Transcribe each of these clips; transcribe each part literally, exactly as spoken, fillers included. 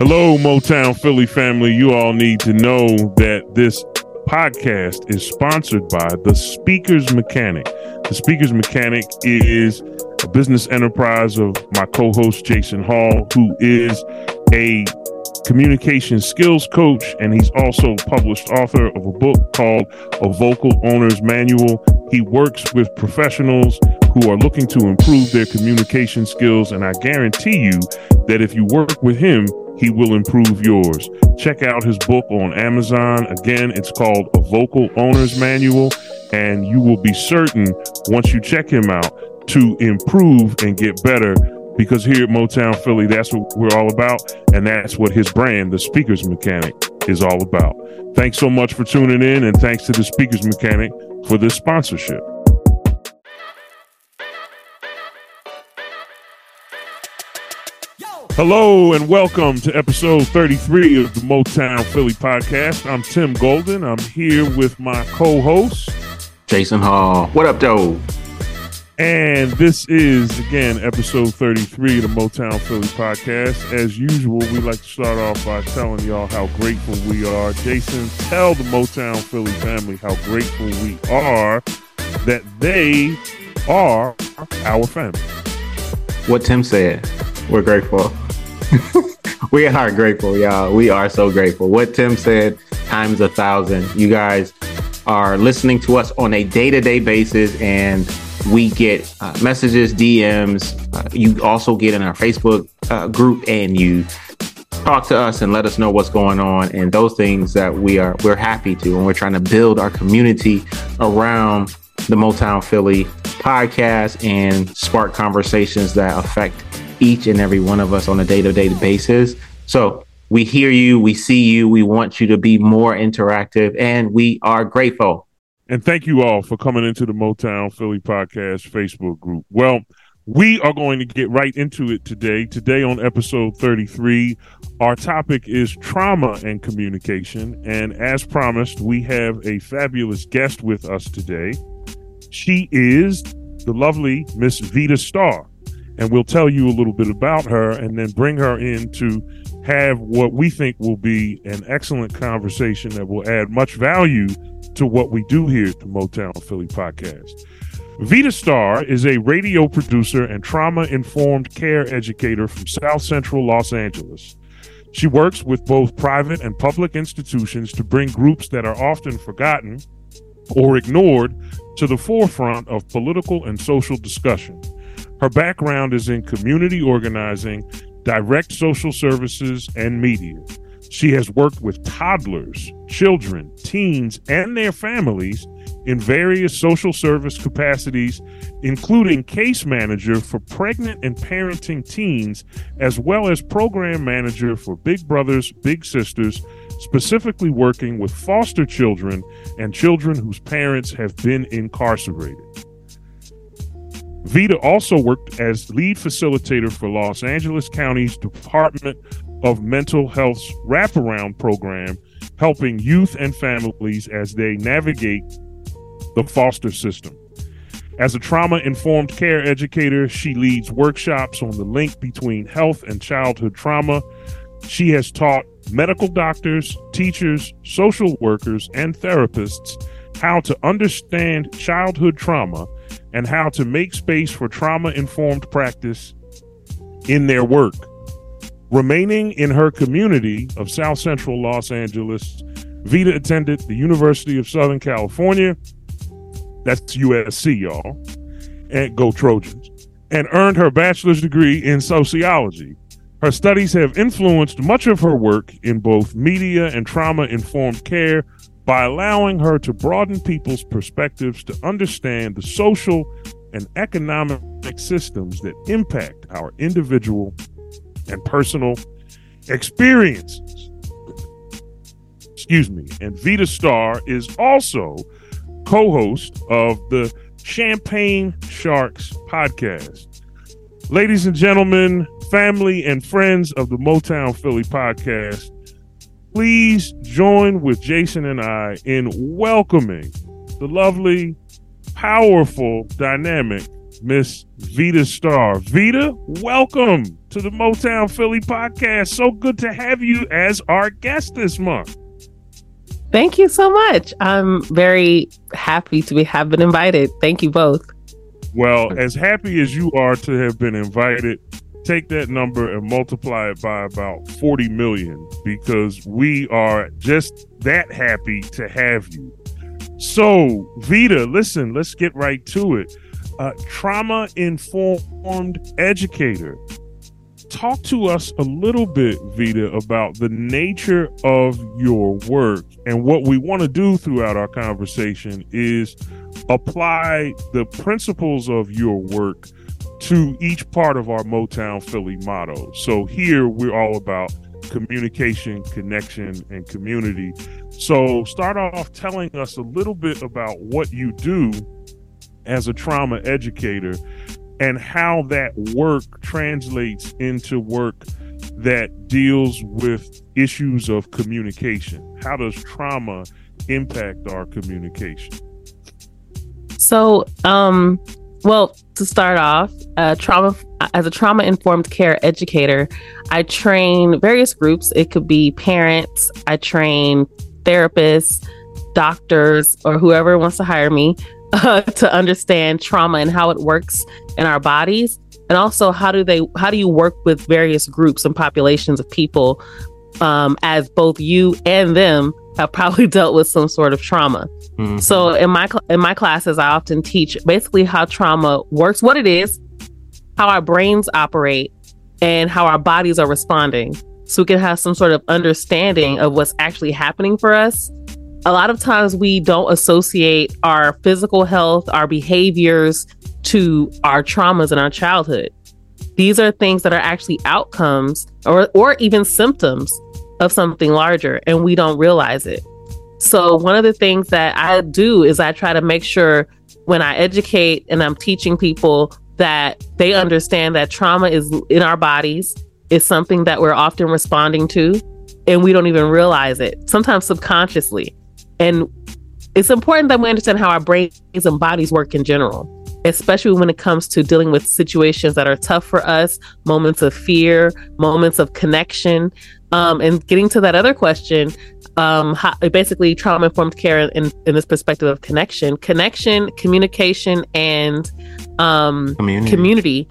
Hello, Motown Philly family. You all need to know that this podcast is sponsored by The Speakers Mechanic. The Speakers Mechanic is a business enterprise of my co-host, Jason Hall, who is a communication skills coach, and he's also published author of a book called A Vocal Owner's Manual. He works with professionals who are looking to improve their communication skills, and I guarantee you that if you work with him, he will improve yours. Check out his book on Amazon. Again, it's called A Vocal Owner's Manual, and you will be certain, once you check him out, to improve and get better. Because here at Motown Philly, that's what we're all about. And that's what his brand, The Speakers Mechanic, is all about. Thanks so much for tuning in. And thanks to The Speakers Mechanic for this sponsorship. Hello and welcome to episode thirty-three of the Motown Philly podcast. I'm Tim Golden. I'm here with my co-host, Jason Hall. What up, though? And this is, again, episode thirty-three of the Motown Philly podcast. As usual, we like to start off by telling y'all how grateful we are. Jason, tell the Motown Philly family how grateful we are that they are our family. What Tim said, we're grateful. We are grateful, y'all. We are so grateful. What Tim said times a thousand. You guys are listening to us on a day-to-day basis, and we get uh, messages, D Ms. Uh, you also get in our Facebook uh, group, and you talk to us and let us know what's going on and those things that we are we're happy to. And we're trying to build our community around the Motown Philly podcast and spark conversations that affect each and every one of us on a day-to-day basis. So we hear you, we see you, we want you to be more interactive, and we are grateful. And thank you all for coming into the Motown Philly podcast Facebook group. Well, we are going to get right into it today. Today on episode thirty-three, our topic is trauma and communication. And as promised, we have a fabulous guest with us today. She is the lovely Miss Vida Starr. And we'll tell you a little bit about her and then bring her in to have what we think will be an excellent conversation that will add much value to what we do here at the Motown Philly podcast. Vida Starr is a radio producer and trauma-informed care educator from South Central Los Angeles. She works with both private and public institutions to bring groups that are often forgotten or ignored to the forefront of political and social discussion. Her background is in community organizing, direct social services, and media. She has worked with toddlers, children, teens, and their families in various social service capacities, including case manager for pregnant and parenting teens, as well as program manager for Big Brothers Big Sisters, specifically working with foster children and children whose parents have been incarcerated. Vida also worked as lead facilitator for Los Angeles County's Department of Mental Health's Wraparound Program, helping youth and families as they navigate the foster system. As a trauma-informed care educator, she leads workshops on the link between health and childhood trauma. She has taught medical doctors, teachers, social workers, and therapists how to understand childhood trauma and how to make space for trauma-informed practice in their work. Remaining in her community of South Central Los Angeles, Vida attended the University of Southern California, that's U S C, y'all, and go Trojans, and earned her bachelor's degree in sociology. Her studies have influenced much of her work in both media and trauma-informed care by allowing her to broaden people's perspectives to understand the social and economic systems that impact our individual and personal experiences. Excuse me. And Vida Starr is also co-host of the Champagne Sharks podcast. Ladies and gentlemen, family and friends of the Motown Philly podcast, please join with Jason and I in welcoming the lovely, powerful, dynamic Miss Vida Starr. Vida, welcome to the Motown Philly podcast. So good to have you as our guest this month. Thank you so much. I'm very happy to be have been invited. Thank you both. Well, as happy as you are to have been invited, take that number and multiply it by about forty million, because we are just that happy to have you. So, Vida, listen, let's get right to it. Uh, trauma-informed educator. Talk to us a little bit, Vida, about the nature of your work. And what we want to do throughout our conversation is apply the principles of your work to each part of our Motown Philly motto. So here we're all about communication, connection, and community. So start off telling us a little bit about what you do as a trauma educator and how that work translates into work that deals with issues of communication. How does trauma impact our communication? So, um, well, to start off, uh, trauma as a trauma-informed care educator, I train various groups. It could be parents, I train therapists, doctors, or whoever wants to hire me uh, to understand trauma and how it works in our bodies, and also how do they how do you work with various groups and populations of people, um, as both you and them have probably dealt with some sort of trauma. Mm-hmm. So in my in my classes, I often teach basically how trauma works, what it is, how our brains operate, and how our bodies are responding, so we can have some sort of understanding of what's actually happening for us. A lot of times we don't associate our physical health, our behaviors, to our traumas in our childhood. These are things that are actually outcomes or, or even symptoms of something larger, and we don't realize it. So one of the things that I do is I try to make sure when I educate and I'm teaching people that they understand that trauma is in our bodies. It's something that we're often responding to, and we don't even realize it, sometimes subconsciously. And it's important that we understand how our brains and bodies work in general, especially when it comes to dealing with situations that are tough for us, moments of fear, moments of connection. Um, and getting to that other question, um, how, basically trauma-informed care in, in this perspective of connection, connection, communication, and um, community. community.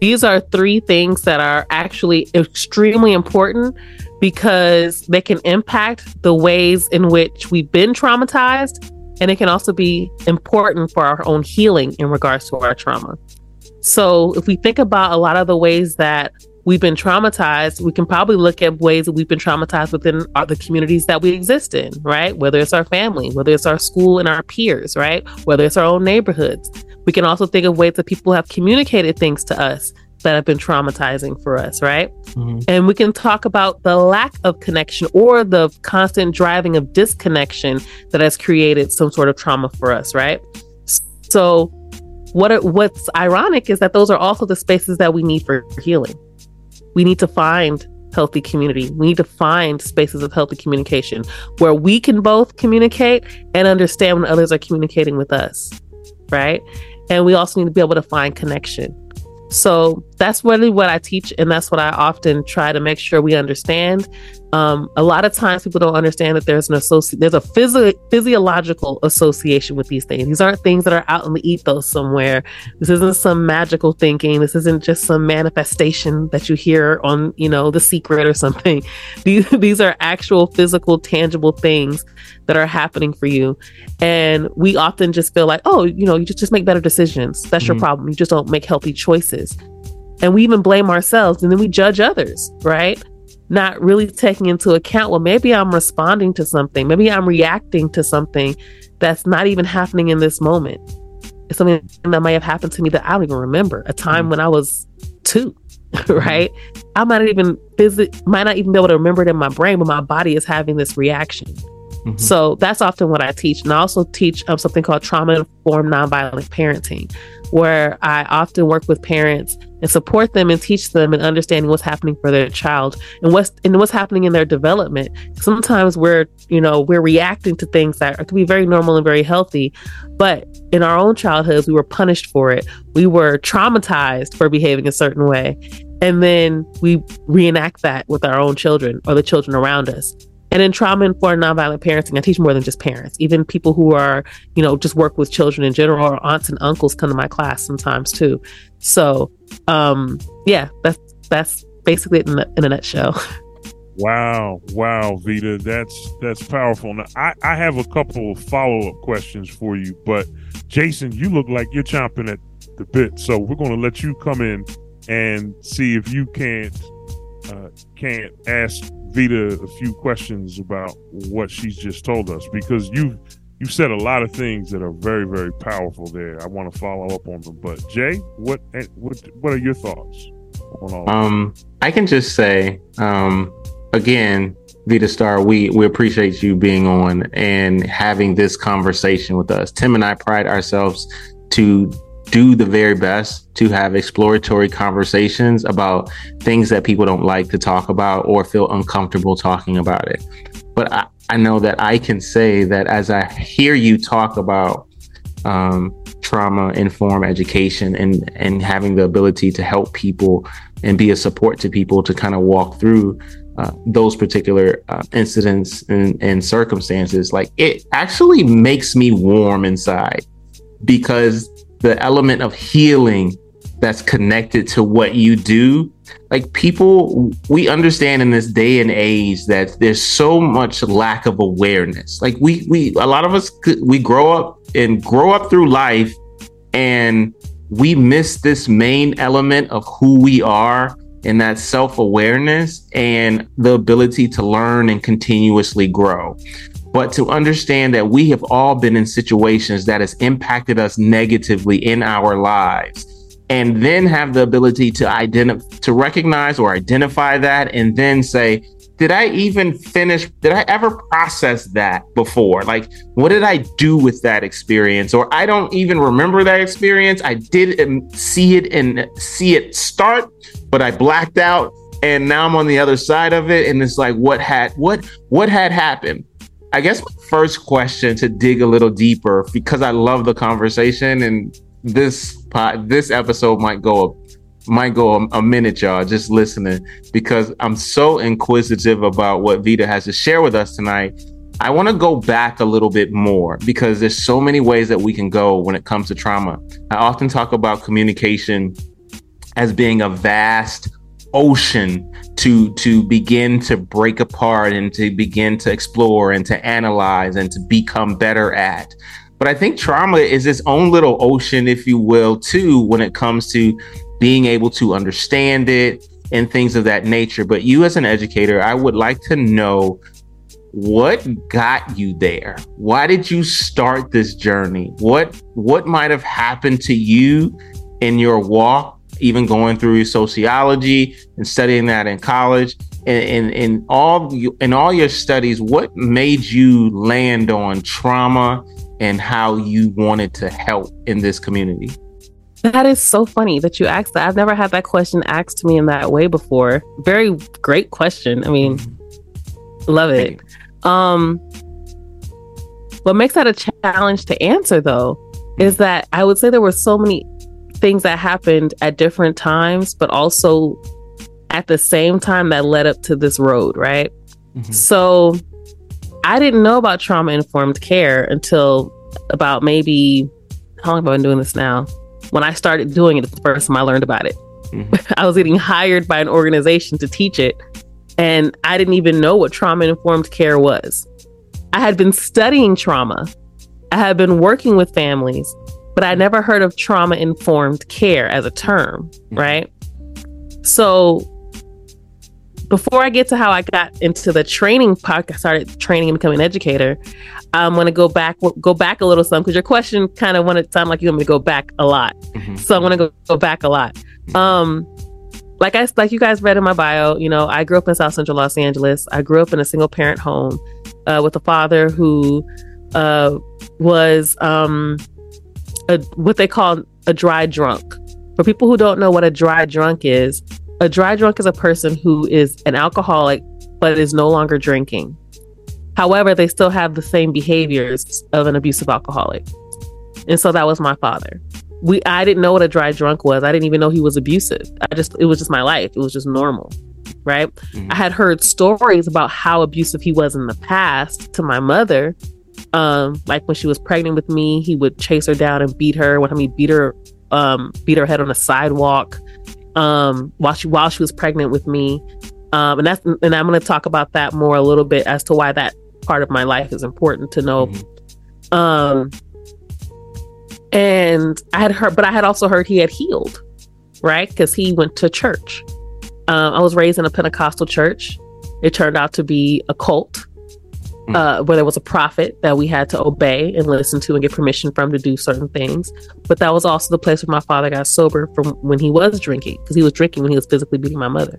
These are three things that are actually extremely important, because they can impact the ways in which we've been traumatized, and it can also be important for our own healing in regards to our trauma. So if we think about a lot of the ways that we've been traumatized, we can probably look at ways that we've been traumatized within our, the communities that we exist in, right? Whether it's our family, whether it's our school and our peers, right? Whether it's our own neighborhoods. We can also think of ways that people have communicated things to us that have been traumatizing for us, right? Mm-hmm. And we can talk about the lack of connection or the constant driving of disconnection that has created some sort of trauma for us, right? So what are, what's ironic is that those are also the spaces that we need for healing. We need to find healthy community. We need to find spaces of healthy communication where we can both communicate and understand when others are communicating with us, right? And we also need to be able to find connection. So that's really what I teach, and that's what I often try to make sure we understand. Um, a lot of times people don't understand that there's an associ- there's a physio- physiological association with these things. These aren't things that are out in the ethos somewhere. This isn't some magical thinking. This isn't just some manifestation that you hear on, you know, The Secret or something. These, these are actual physical, tangible things that are happening for you. And we often just feel like, oh, you know, you just, just make better decisions. That's mm-hmm. your problem. You just don't make healthy choices. And we even blame ourselves, and then we judge others, right? Not really taking into account, well, maybe I'm responding to something. Maybe I'm reacting to something that's not even happening in this moment. It's something that may have happened to me that I don't even remember. A time when I was two, right? I might not even visit, might not even be able to remember it in my brain, but my body is having this reaction. Mm-hmm. So that's often what I teach. And I also teach um, something called trauma-informed nonviolent parenting, where I often work with parents and support them and teach them in understanding what's happening for their child and what's and what's happening in their development. Sometimes we're, you know, we're reacting to things that could be very normal and very healthy, but in our own childhoods, we were punished for it. We were traumatized for behaving a certain way. And then we reenact that with our own children or the children around us. And in trauma-informed nonviolent parenting, I teach more than just parents. Even people who are, you know, just work with children in general, or aunts and uncles come to my class sometimes too. So, um, yeah, that's that's basically it in, the, in a nutshell. Wow, wow, Vida, that's that's powerful. Now, I, I have a couple of follow-up questions for you, but Jason, you look like you're chomping at the bit, so we're going to let you come in and see if you can't uh, can't ask Vida a few questions about what she's just told us, because you've you've said a lot of things that are very, very powerful there. I want to follow up on them, but Jay, what what what are your thoughts on all um this? I can just say um again, Vida Starr, we we appreciate you being on and having this conversation with us. Tim and I pride ourselves to do the very best to have exploratory conversations about things that people don't like to talk about or feel uncomfortable talking about it. But I, I know that I can say that as I hear you talk about um, trauma-informed education and, and having the ability to help people and be a support to people to kind of walk through uh, those particular uh, incidents and, and circumstances, like it actually makes me warm inside, because the element of healing that's connected to what you do. Like people, we understand in this day and age that there's so much lack of awareness. Like we, we, a lot of us, we grow up and grow up through life and we miss this main element of who we are and that self-awareness and the ability to learn and continuously grow. But to understand that we have all been in situations that has impacted us negatively in our lives, and then have the ability to identify, to recognize or identify that, and then say, did I even finish? Did I ever process that before? Like, what did I do with that experience? Or I don't even remember that experience. I did see it and see it start, but I blacked out and now I'm on the other side of it. And it's like, what had, what, what had happened? I guess my first question, to dig a little deeper, because I love the conversation, and this pod, this episode might go might go a, a minute, y'all, just listening, because I'm so inquisitive about what Vida has to share with us tonight. I want to go back a little bit more, because there's so many ways that we can go when it comes to trauma. I often talk about communication as being a vast ocean to to begin to break apart and to begin to explore and to analyze and to become better at. But I think trauma is its own little ocean, if you will, too, when it comes to being able to understand it and things of that nature. But you, as an educator, I would like to know, what got you there? Why did you start this journey? What what might have happened to you in your walk, even going through sociology and studying that in college, and in all in all your studies, what made you land on trauma and how you wanted to help in this community? That is so funny that you asked that. I've never had that question asked to me in that way before. Very great question. I mean, love it. Um, what makes that a challenge to answer, though, is that I would say there were so many things that happened at different times, but also at the same time that led up to this road, right? Mm-hmm. So I didn't know about trauma-informed care until about maybe, how long have I been doing this now? When I started doing it, the first time I learned about it. Mm-hmm. I was getting hired by an organization to teach it, and I didn't even know what trauma-informed care was. I had been studying trauma. I had been working with families, but I never heard of trauma-informed care as a term, right? So before I get to how I got into the training part, I started training and becoming an educator. I'm going to go back go back a little some, because your question kind of wanted to sound like you want me to go back a lot. Mm-hmm. So I'm going to go, go back a lot. Um, like I like you guys read in my bio, you know, I grew up in South Central Los Angeles. I grew up in a single-parent home uh, with a father who uh, was... Um, A, what they call a dry drunk. For people who don't know what a dry drunk is, a dry drunk is a person who is an alcoholic but is no longer drinking. However, they still have the same behaviors of an abusive alcoholic. And so that was my father. we I didn't know what a dry drunk was. I didn't even know he was abusive. I just it was just my life. It was just normal. Right. Mm-hmm. I had heard stories about how abusive he was in the past to my mother. Um, like when she was pregnant with me, he would chase her down and beat her. One time he beat her, um, beat her head on a sidewalk um, while she while she was pregnant with me. Um, and that's and I'm going to talk about that more a little bit as to why that part of my life is important to know. Mm-hmm. Um, and I had heard, but I had also heard he had healed, right? Because he went to church. Um, I was raised in a Pentecostal church. It turned out to be a cult. Uh, where there was a prophet that we had to obey and listen to and get permission from to do certain things. But that was also the place where my father got sober from when he was drinking, because he was drinking when he was physically beating my mother.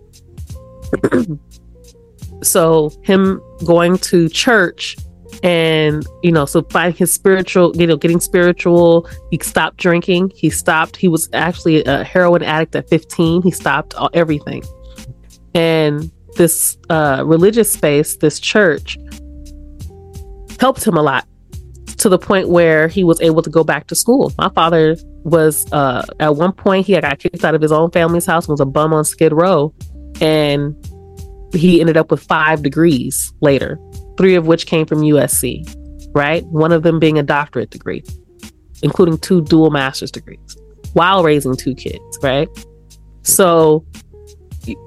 So him going to church and, you know, so finding his spiritual, you know, getting spiritual, he stopped drinking. He stopped. He was actually a heroin addict at fifteen. He stopped all, everything. And this uh, religious space, this church, helped him a lot to the point where he was able to go back to school. My father was, uh, at one point, he had got kicked out of his own family's house, was a bum on Skid Row, and he ended up with five degrees later, three of which came from U S C, right? One of them being a doctorate degree, including two dual master's degrees, while raising two kids, right? So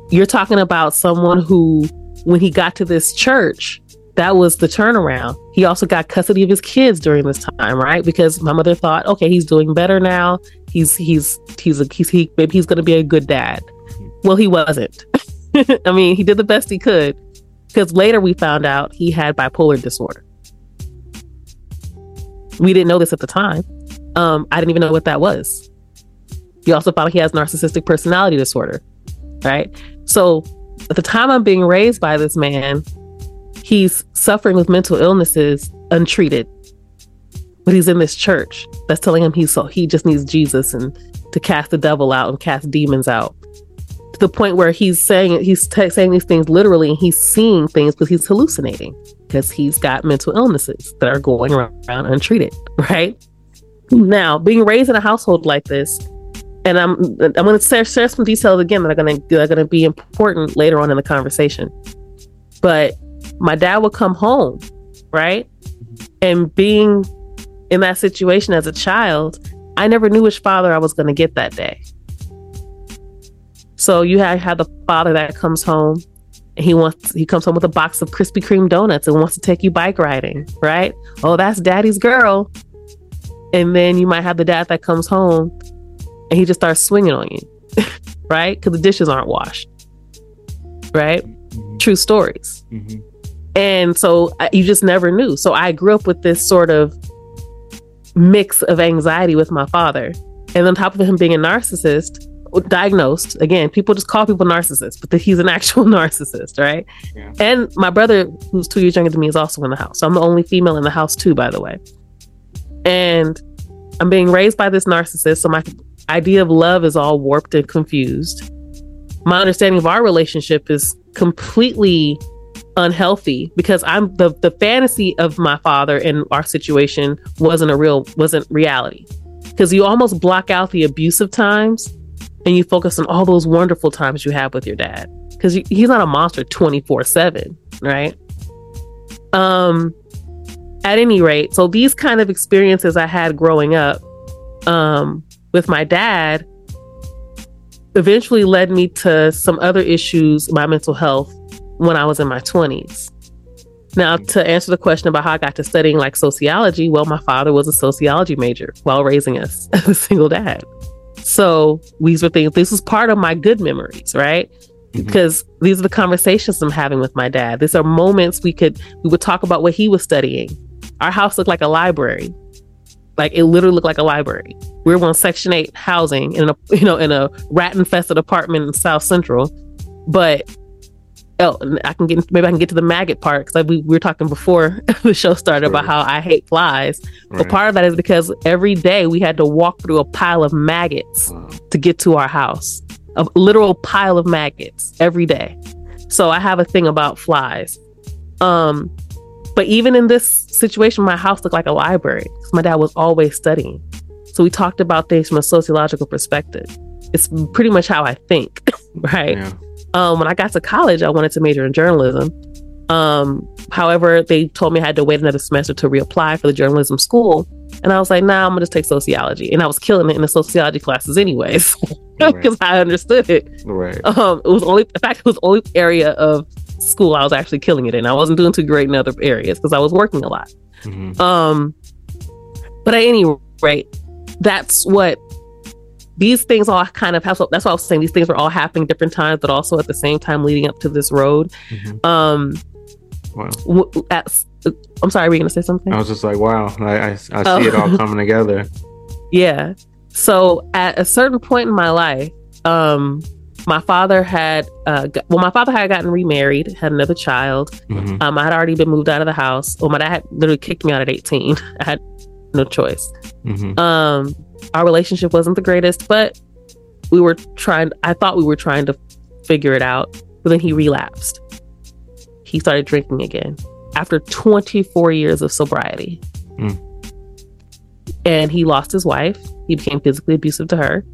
you're talking about someone who, when he got to this church, that was the turnaround. He also got custody of his kids during this time, right? Because my mother thought, okay, he's doing better now. He's he's he's a, he's he maybe he's going to be a good dad. Well, he wasn't. I mean, he did the best he could, because later we found out he had bipolar disorder. We didn't know this at the time. Um, I didn't even know what that was. We also found out he has narcissistic personality disorder, right? So at the time I'm being raised by this man, he's suffering with mental illnesses untreated, but he's in this church that's telling him he's so he just needs Jesus and to cast the devil out and cast demons out, to the point where he's saying he's t- saying these things literally, and he's seeing things because he's hallucinating, because he's got mental illnesses that are going around, around untreated. Right now, being raised in a household like this, and I'm I'm going to share, share some details again that are going to are going to be important later on in the conversation, but. My dad would come home, right? And being in that situation as a child, I never knew which father I was going to get that day. So you had, had the father that comes home, and he wants he comes home with a box of Krispy Kreme donuts and wants to take you bike riding, right? Oh, that's daddy's girl. And then you might have the dad that comes home and he just starts swinging on you, right? Because the dishes aren't washed, right? True stories. Mm-hmm. And so I, you just never knew. So I grew up with this sort of mix of anxiety with my father. And on top of him being a narcissist, diagnosed, again, people just call people narcissists, but that he's an actual narcissist, right? Yeah. And my brother, who's two years younger than me, is also in the house. So I'm the only female in the house too, by the way. And I'm being raised by this narcissist. So my idea of love is all warped and confused. My understanding of our relationship is completely unhealthy, because I'm the the fantasy of my father and our situation wasn't a real wasn't reality, because you almost block out the abusive times and you focus on all those wonderful times you have with your dad, because he's not a monster twenty-four seven, right? Um, at any rate, so these kind of experiences I had growing up um, with my dad eventually led me to some other issues, my mental health, when I was in my twenties. Now, to answer the question about how I got to studying like sociology, well, my father was a sociology major while raising us as a single dad. So these were things, this was part of my good memories, right? Mm-hmm. Because these are the conversations I'm having with my dad. These are moments we could, we would talk about what he was studying. Our house looked like a library. Like it literally looked like a library. We were on Section eight housing in a, you know, in a rat infested apartment in South Central, but oh, I can get maybe I can get to the maggot part, because we, we were talking before the show started about how I hate flies. Right. But part of that is because every day we had to walk through a pile of maggots to get to our house, a literal pile of maggots every day. So I have a thing about flies. Um, but even in this situation, my house looked like a library, because my dad was always studying. So we talked about things from a sociological perspective. It's pretty much how I think, right? Yeah. Um, when I got to college, I wanted to major in journalism. Um, however, they told me I had to wait another semester to reapply for the journalism school. And I was like, nah, I'm going to just take sociology. And I was killing it in the sociology classes anyways, because right. I understood it. Right. Um, it was only, in fact, it was the only area of school I was actually killing it in. I wasn't doing too great in other areas because I was working a lot. Mm-hmm. Um, but at any rate, that's what these things all kind of have. That's why I was saying these things were all happening at different times, but also at the same time leading up to this road. Mm-hmm. Um, wow. W- at, I'm sorry, were you going to say something? I was just like, wow, I, I, I see um, it all coming together. Yeah. So at a certain point in my life, um, my father had, uh, g- well, my father had gotten remarried, had another child. Mm-hmm. Um, I had already been moved out of the house. Well, my dad had literally kicked me out at eighteen. I had no choice. Mm-hmm. Um, our relationship wasn't the greatest, but we were trying, I thought we were trying to figure it out. But then he relapsed. He started drinking again after twenty-four years of sobriety. Mm. And he lost his wife. He became physically abusive to her.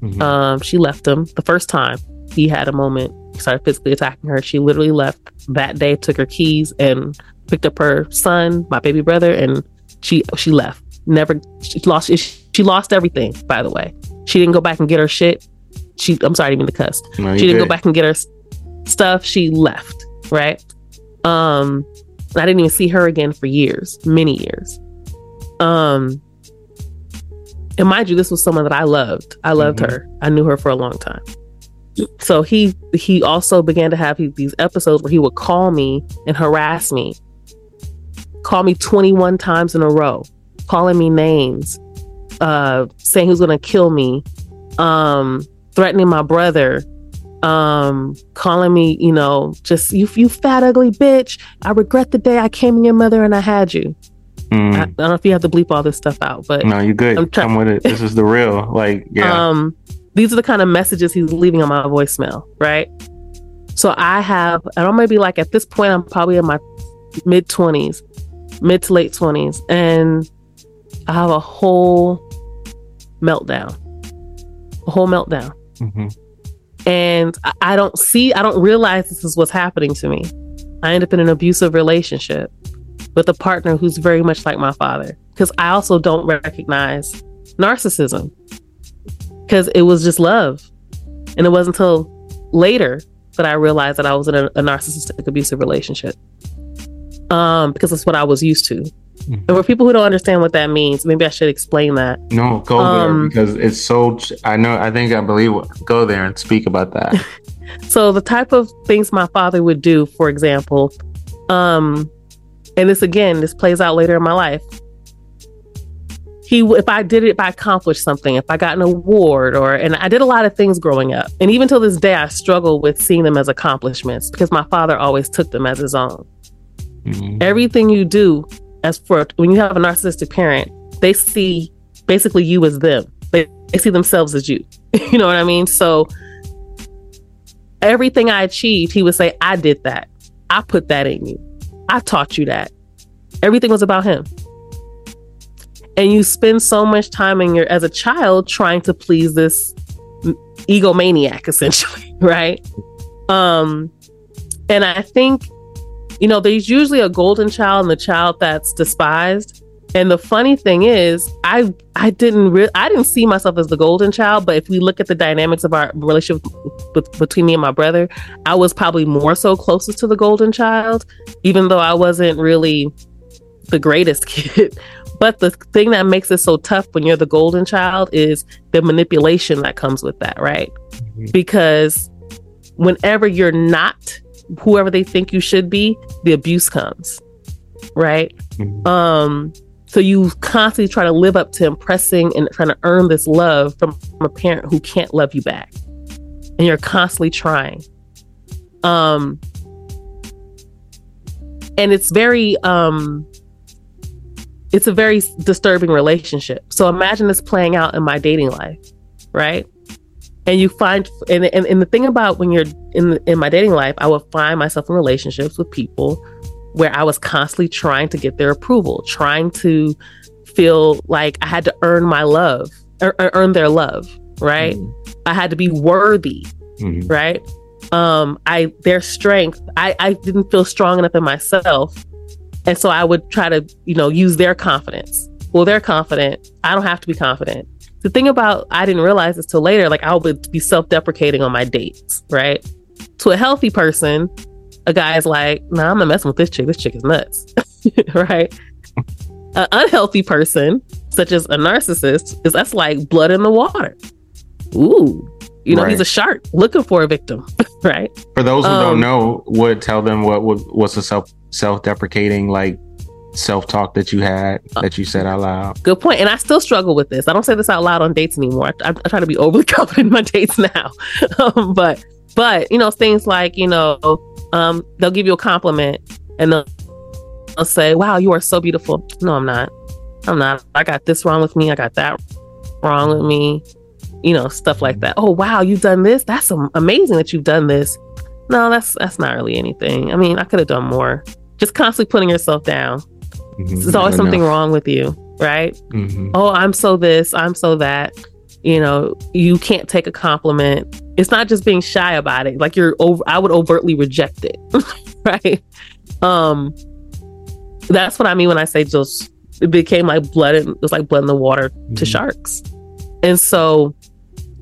Mm-hmm. Um, she left him the first time he had a moment. He started physically attacking her. She literally left that day, took her keys and picked up her son, my baby brother, and she she left. Never she lost she lost everything, by the way. She didn't go back and get her shit. She I'm sorry, I didn't mean to cuss. No, she didn't did. go back and get her stuff. She left, right? Um I didn't even see her again for years, many years. Um and mind you, this was someone that I loved. I loved mm-hmm. her. I knew her for a long time. So he he also began to have these episodes where he would call me and harass me. Call me twenty-one times in a row, calling me names, uh, saying he was going to kill me, um, threatening my brother, um, calling me, you know, just you, you fat, ugly bitch. I regret the day I came in your mother and I had you. Mm. I, I don't know if you have to bleep all this stuff out, but no, you're good. I'm trying. Come with it. This is the real, like, yeah. Um, these are the kind of messages he's leaving on my voicemail. Right. So I have, I don't maybe like at this point, I'm probably in my mid twenties, mid to late twenties. And I have a whole meltdown, a whole meltdown. Mm-hmm. And I, I don't see, I don't realize this is what's happening to me. I end up in an abusive relationship with a partner who's very much like my father, because I also don't recognize narcissism, because it was just love. And it wasn't until later that I realized that I was in a, a narcissistic abusive relationship, um, because that's what I was used to. And for people who don't understand what that means, maybe I should explain that. No, go um, there, because it's so, I know, I think I believe, go there and speak about that. So the type of things my father would do, for example, um, and this, again, this plays out later in my life. He, if I did it, if I accomplished something, if I got an award or, and I did a lot of things growing up. And even till this day, I struggle with seeing them as accomplishments because my father always took them as his own. Mm-hmm. Everything you do, as for when you have a narcissistic parent, they see basically you as them. They, they see themselves as you. You know what I mean? So everything I achieved, he would say, I did that. I put that in you. I taught you that. Everything was about him. And you spend so much time in your as a child trying to please this egomaniac, essentially, right? Um, and I think you know, there's usually a golden child and the child that's despised. And the funny thing is, I I didn't re- I didn't see myself as the golden child. But if we look at the dynamics of our relationship with, between me and my brother, I was probably more so closest to the golden child, even though I wasn't really the greatest kid. But the thing that makes it so tough when you're the golden child is the manipulation that comes with that, right? Mm-hmm. Because whenever you're not whoever they think you should be, the abuse comes, right? Mm-hmm. Um, so you constantly try to live up to impressing and trying to earn this love from a parent who can't love you back. And you're constantly trying. Um, and it's very, um, it's a very disturbing relationship. So imagine this playing out in my dating life, right? And you find, and, and and the thing about when you're in the, in my dating life, I would find myself in relationships with people where I was constantly trying to get their approval, trying to feel like I had to earn my love, or, or earn their love, right? Mm-hmm. I had to be worthy, mm-hmm. right? Um, I their strength, I, I didn't feel strong enough in myself. And so I would try to, you know, use their confidence. Well, they're confident. I don't have to be confident. The thing about, I didn't realize this till later, like I would be self-deprecating on my dates, right? To a healthy person, a guy is like, no, nah, I'm not messing with this chick. This chick is nuts, right? An unhealthy person, such as a narcissist, is that's like blood in the water. Ooh, you know, right. He's a shark looking for a victim, right? For those who um, don't know, would tell them what, what what's the self self-deprecating, like, self-talk that you had, that you said out loud. Good point. And I still struggle with this. I don't say this out loud on dates anymore. I, I, I try to be overly confident in my dates now. um, but, but you know, things like, you know, um, they'll give you a compliment and they'll, they'll say, wow, you are so beautiful. No, I'm not. I'm not. I got this wrong with me. I got that wrong with me. You know, stuff like that. Oh, wow, you've done this. That's amazing that you've done this. No, that's, that's not really anything. I mean, I could have done more. Just constantly putting yourself down. Mm-hmm. There's always something wrong with you, right? Mm-hmm. Oh, I'm so this, I'm so that. You know, you can't take a compliment. It's not just being shy about it. Like you're over, I would overtly reject it, right? Um, that's what I mean when I say just it became like blood. In, it was like blood in the water mm-hmm. to sharks, and so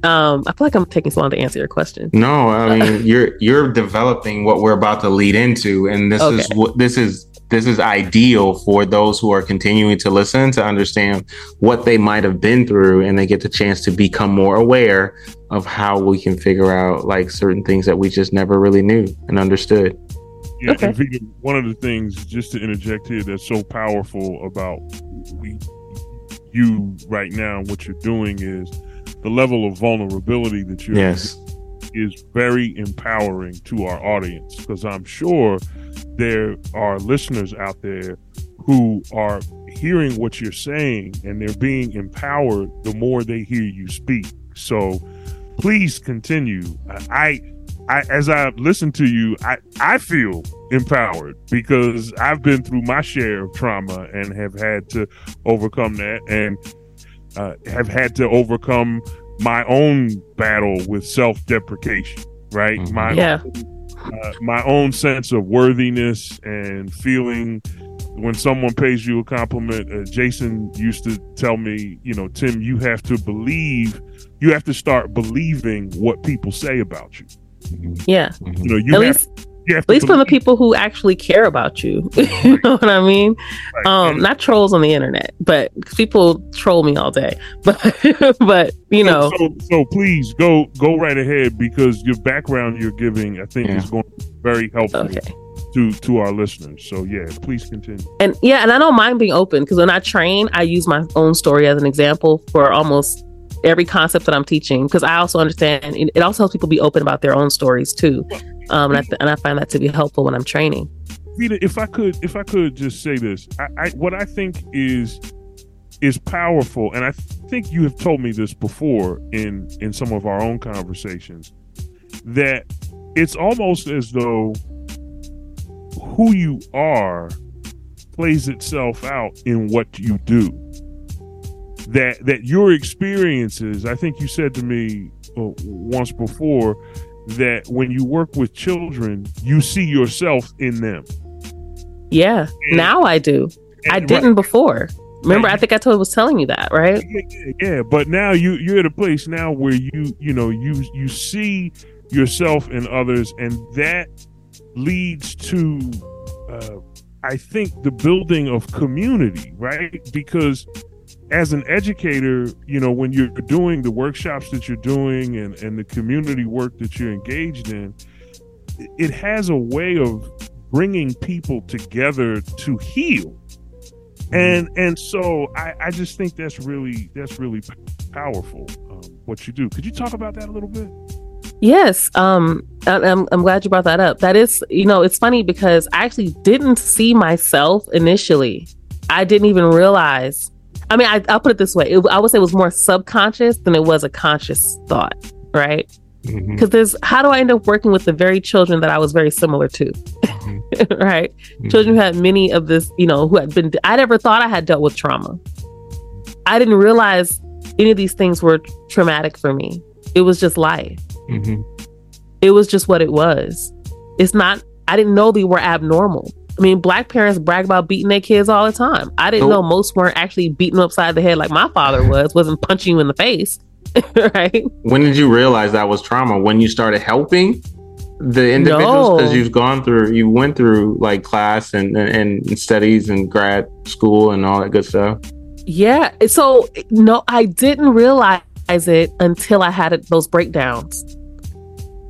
um, I feel like I'm taking so long to answer your question. No, I mean you're you're developing what we're about to lead into, and this okay. is what this is. This is ideal for those who are continuing to listen to understand what they might have been through, and they get the chance to become more aware of how we can figure out like certain things that we just never really knew and understood. Yeah, okay. And Vida, one of the things just to interject here that's so powerful about we, you right now, what you're doing is the level of vulnerability that you're yes. is very empowering to our audience, because I'm sure there are listeners out there who are hearing what you're saying and they're being empowered the more they hear you speak. So please continue. I, I as I listen to you, I, I feel empowered because I've been through my share of trauma and have had to overcome that, and uh, have had to overcome my own battle with self-deprecation, right? Mm-hmm. My yeah. Uh, my own sense of worthiness and feeling when someone pays you a compliment. Uh, Jason used to tell me, you know, Tim, you have to believe, you have to start believing what people say about you. Yeah. You know, you at have, least, you have at least from the people who actually care about you. Right. You know what I mean? Right. Um, not trolls on the internet, but people troll me all day. But, but you know. So, so, so please go go right ahead, because your background you're giving, I think, yeah. is going to be very helpful okay. to, to our listeners. So, yeah, please continue. And yeah, and I don't mind being open, because when I train, I use my own story as an example for almost every concept that I'm teaching, because I also understand it also helps people be open about their own stories, too. Um, and, I th- and I find that to be helpful when I'm training. Vida, if I could, if I could just say this, I, I, what I think is is powerful, and I th- think you have told me this before in in some of our own conversations, that it's almost as though who you are plays itself out in what you do. That that your experiences, I think you said to me uh, once before, that when you work with children, you see yourself in them. Yeah, and, now I do. And, I didn't right. before. Remember, right. I think I told was telling you that, right? Yeah, yeah, yeah. But now you you're at a place now where you you know you you see yourself in others, and that leads to, uh, I think, the building of community, right? Because as an educator, you know, when you're doing the workshops that you're doing and, and the community work that you're engaged in, it has a way of bringing people together to heal. And and so I, I just think that's really, that's really powerful, um, what you do. Could you talk about that a little bit? Yes. Um, I, I'm, I'm glad you brought that up. That is, you know, it's funny because I actually didn't see myself initially. I didn't even realize I mean, I, I'll put it this way. It, I would say it was more subconscious than it was a conscious thought, right? Because mm-hmm. there's, how do I end up working with the very children that I was very similar to, mm-hmm. right? Mm-hmm. Children who had many of this, you know, who had been, I never thought I had dealt with trauma, I didn't realize any of these things were traumatic for me. It was just life. Mm-hmm. It was just what it was. It's not, I didn't know they were abnormal. I mean, Black parents brag about beating their kids all the time. I didn't nope. know most weren't actually beating them upside the head like my father was, wasn't punching you in the face, right? When did you realize that was trauma? When you started helping the individuals? Because no. you've gone through, you went through like class and, and, and studies and grad school and all that good stuff. Yeah. So, no, I didn't realize it until I had it, those breakdowns.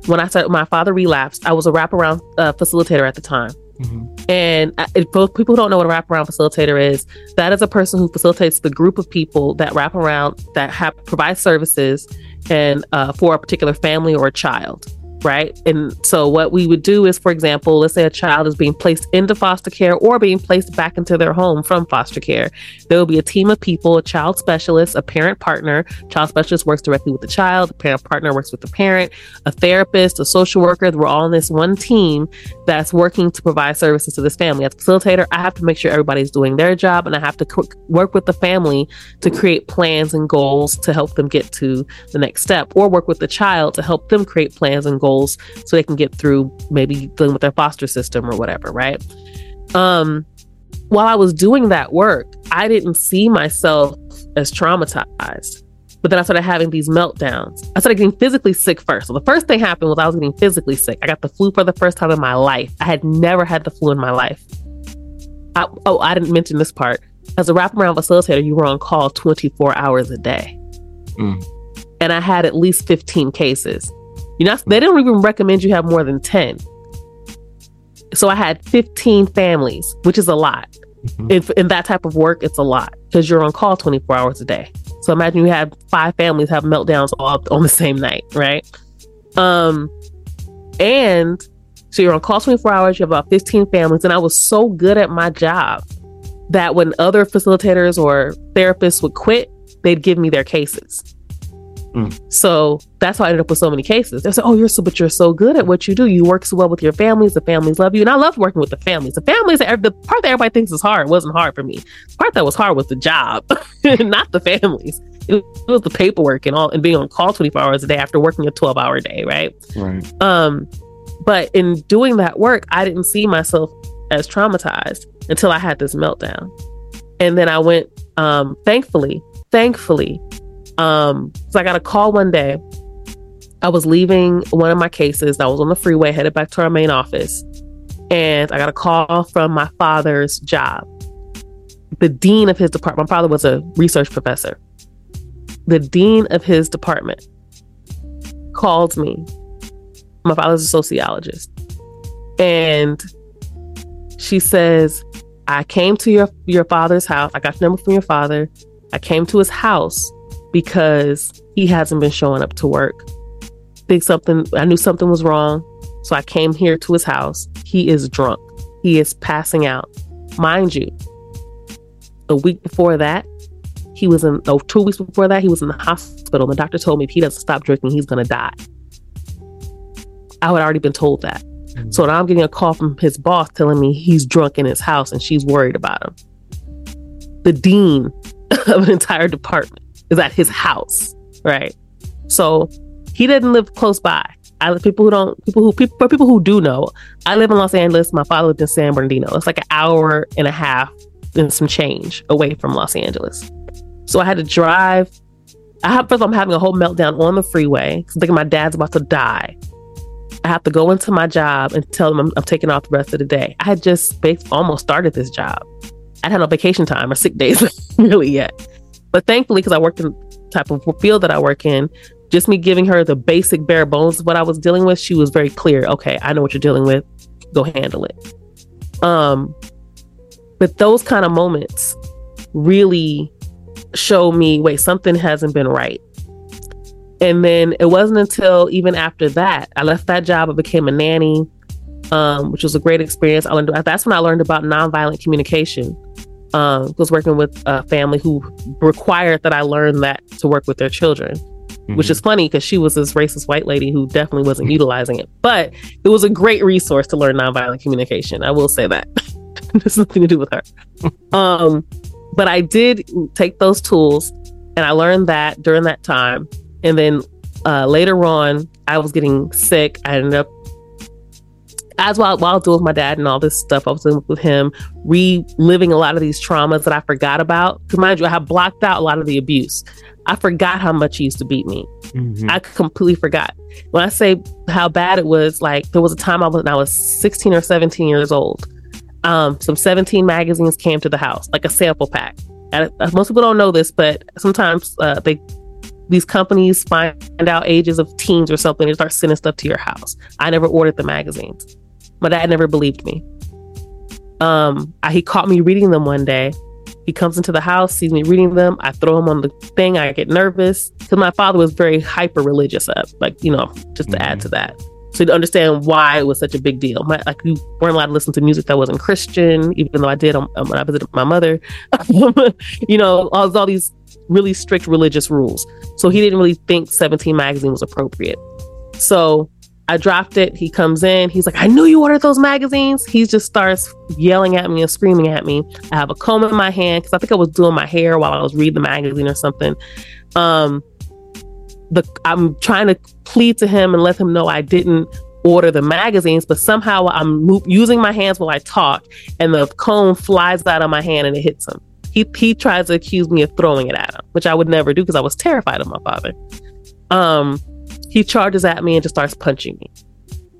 When I started, my father relapsed. I was a wraparound uh, facilitator at the time. Mm-hmm. And I, if both people who don't know what a wraparound facilitator is, that is a person who facilitates the group of people that wrap around, that have provide services and uh, for a particular family or a child, right? And so what we would do is, for example, let's say a child is being placed into foster care or being placed back into their home from foster care. There will be a team of people, a child specialist, a parent partner. Child specialist works directly with the child. The parent partner works with the parent, a therapist, a social worker. We're all on this one team that's working to provide services to this family. As a facilitator, I have to make sure everybody's doing their job, and I have to co- work with the family to create plans and goals to help them get to the next step, or work with the child to help them create plans and goals so they can get through maybe dealing with their foster system or whatever, right? Um, while I was doing that work, I didn't see myself as traumatized. But then I started having these meltdowns. I started getting physically sick first. So the first thing happened was I was getting physically sick. I got the flu for the first time in my life. I had never had the flu in my life. I, oh, I didn't mention this part. As a wraparound facilitator, you were on call twenty-four hours a day. Mm. And I had at least fifteen cases. You know, they don't even recommend you have more than ten. So I had fifteen families, which is a lot. Mm-hmm. If, in that type of work, it's a lot because you're on call twenty-four hours a day. So imagine you have five families have meltdowns all on the same night, right? Um, and so you're on call twenty-four hours, you have about fifteen families. And I was so good at my job that when other facilitators or therapists would quit, they'd give me their cases. So that's how I ended up with so many cases. They said, "Oh, you're so, but you're so good at what you do. You work so well with your families. The families love you." And I loved working with the families. The families, the part that everybody thinks is hard wasn't hard for me. The part that was hard was the job, not the families. It was the paperwork and all, and being on call twenty-four hours a day after working a twelve-hour day, right? Right. Um, but in doing that work, I didn't see myself as traumatized until I had this meltdown, and then I went. Um, thankfully, thankfully. Um, so I got a call one day. I was leaving one of my cases. I was on the freeway headed back to our main office, and I got a call from my father's job. The dean of his department. My father was a research professor. The dean of his department called me. My father's a sociologist, and she says, "I came to your your father's house. I got your number from your father. I came to his house because he hasn't been showing up to work. Think something. I knew something was wrong, so I came here to his house. He is drunk. He is passing out." Mind you, a week before that, he was in. Oh, two weeks before that, he was in the hospital. The doctor told me if he doesn't stop drinking, he's going to die. I had already been told that. Mm-hmm. So now I'm getting a call from his boss telling me he's drunk in his house and she's worried about him. The dean of an entire department is at his house, right? So he didn't live close by. I live people who don't people who people for people who do know. I live in Los Angeles. My father lived in San Bernardino. It's like an hour and a half and some change away from Los Angeles. So I had to drive. I have, first of all, I'm having a whole meltdown on the freeway. I'm thinking my dad's about to die. I have to go into my job and tell them I'm, I'm taking off the rest of the day. I had just almost started this job. I had no vacation time or sick days really yet. But thankfully, because I worked in the type of field that I work in, just me giving her the basic bare bones of what I was dealing with, she was very clear. Okay, I know what you're dealing with. Go handle it. Um, but those kind of moments really show me, wait, something hasn't been right. And then it wasn't until even after that, I left that job. I became a nanny, um, which was a great experience. I learned, that's when I learned about nonviolent communication. Um, was working with a family who required that I learn that to work with their children, mm-hmm. which is funny because she was this racist white lady who definitely wasn't mm-hmm. utilizing it. But it was a great resource to learn nonviolent communication. I will say that. It has nothing to do with her. um, But I did take those tools and I learned that during that time. And then uh, later on, I was getting sick. I ended up, as while, while I was doing with my dad and all this stuff, I was doing with him, reliving a lot of these traumas that I forgot about. Because mind you, I had blocked out a lot of the abuse. I forgot how much he used to beat me. Mm-hmm. I completely forgot. When I say how bad it was, like there was a time I was, when I was sixteen or seventeen years old. Um, some seventeen magazines came to the house, like a sample pack. And most people don't know this, but sometimes uh, they these companies find out ages of teens or something and start sending stuff to your house. I never ordered the magazines. My dad never believed me. Um, I, he caught me reading them one day. He comes into the house, sees me reading them. I throw him on the thing. I get nervous because my father was very hyper religious. Uh, like, you know, just to mm-hmm. add to that. So to understand why it was such a big deal. My, like we weren't allowed to listen to music that wasn't Christian, even though I did um, when I visited my mother. You know, all, all these really strict religious rules. So he didn't really think seventeen magazine was appropriate. So I dropped it. He comes in. He's like, I knew you ordered those magazines. He just starts yelling at me and screaming at me. I have a comb in my hand because I think I was doing my hair while I was reading the magazine or something. Um, the, I'm trying to plead to him and let him know I didn't order the magazines, but somehow I'm mo- using my hands while I talk and the comb flies out of my hand and it hits him. He, he tries to accuse me of throwing it at him, which I would never do because I was terrified of my father. Um... He charges at me and just starts punching me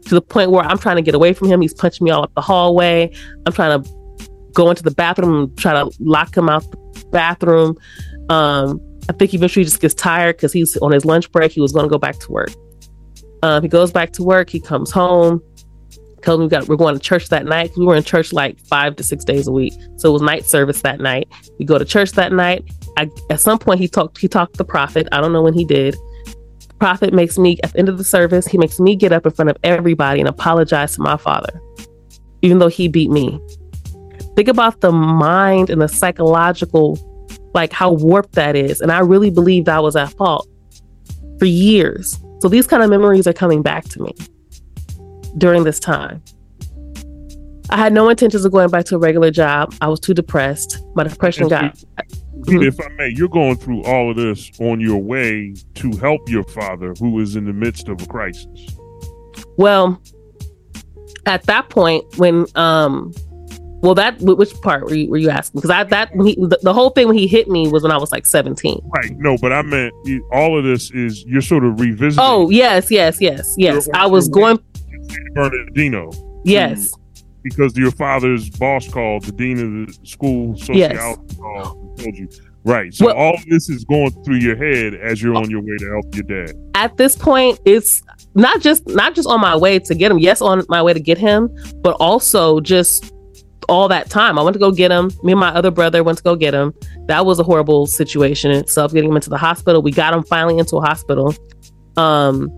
to the point where I'm trying to get away from him. He's punching me all up the hallway. I'm trying to go into the bathroom and try to lock him out the bathroom. Um, I think eventually he just gets tired because he's on his lunch break. He was going to go back to work. Um, he goes back to work. He comes home. Tells me we got, we're going to church that night. We were in church like five to six days a week. So it was night service that night. We go to church that night. I, at some point, he talked, he talked to the prophet. I don't know when he did. Prophet makes me, at the end of the service, he makes me get up in front of everybody and apologize to my father, even though he beat me. Think about the mind and the psychological, like how warped that is. And I really believed I was at fault for years. So these kind of memories are coming back to me during this time. I had no intentions of going back to a regular job. I was too depressed. My depression got... If I may, you're going through all of this on your way to help your father who is in the midst of a crisis. Well, at that point, when, um, well, that, which part were you, were you asking? Because I, that, when he, the, the whole thing when he hit me was when I was like seventeen. Right. No, but I meant all of this is you're sort of revisiting. Oh, yes, yes, yes, yes. I was going. San Bernardino. Yes. To, because your father's boss called, the dean of the school sociology called, told you. Right. So well, all of this is going through your head as you're on your way to help your dad. At this point, it's not just not just on my way to get him. Yes, on my way to get him, but also just all that time. I went to go get him. Me and my other brother went to go get him. That was a horrible situation in itself, getting him into the hospital. We got him finally into a hospital. Um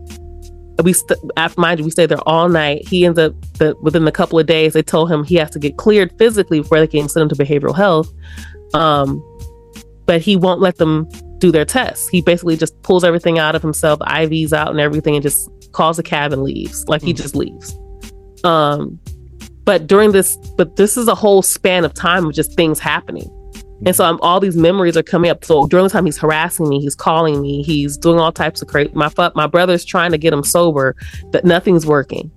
We st- after, mind you, we stayed there all night. He ends up the, within a couple of days. They told him he has to get cleared physically before they can send him to behavioral health. Um, but he won't let them do their tests. He basically just pulls everything out of himself, I Vs out and everything, and just calls a cab and leaves. Like mm-hmm. he just leaves. Um, but during this, but this is a whole span of time of just things happening. And so I'm, all these memories are coming up. So during the time he's harassing me, he's calling me, he's doing all types of crazy. My fu- my brother's trying to get him sober, but nothing's working.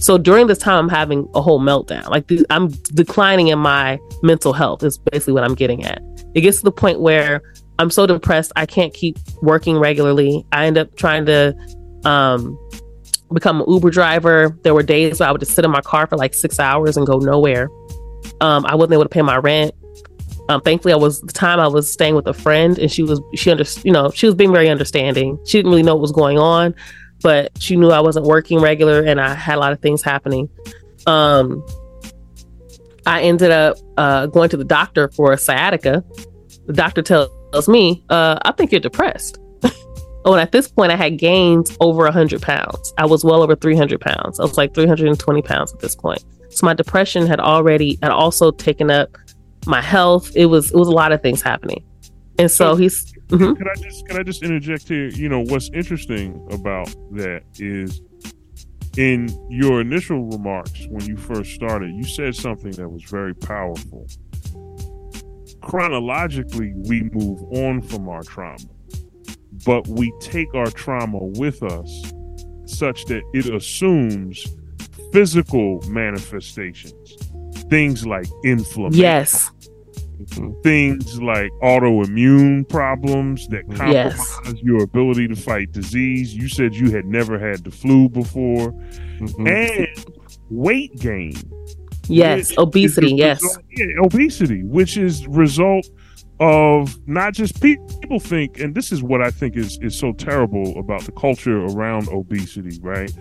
So during this time, I'm having a whole meltdown. Like th- I'm declining in my mental health is basically what I'm getting at. It gets to the point where I'm so depressed, I can't keep working regularly. I end up trying to um, become an Uber driver. There were days where I would just sit in my car for like six hours and go nowhere. Um, I wasn't able to pay my rent. Um, thankfully, I was the time I was staying with a friend, and she was she under, you know she was being very understanding. She didn't really know what was going on, but she knew I wasn't working regular, and I had a lot of things happening. Um, I ended up uh, going to the doctor for a sciatica. The doctor tells me, uh, "I think you're depressed." Oh, and at this point, I had gained over a hundred pounds. I was well over three hundred pounds. I was like three hundred and twenty pounds at this point. So my depression had already had also taken up my health. It was it was a lot of things happening, and so, so he's. Mm-hmm. Can I just can I just interject here? You know what's interesting about that is, in your initial remarks when you first started, you said something that was very powerful. chronologically, we move on from our trauma, but we take our trauma with us such that it assumes physical manifestations, things like inflammation, yes, things like autoimmune problems that compromise yes. your ability to fight disease. You said you had never had the flu before, mm-hmm. and weight gain. Yes, obesity, yes. Result, yeah, obesity, which is result of not just pe- people think, and this is what I think is, is so terrible about the culture around obesity, right?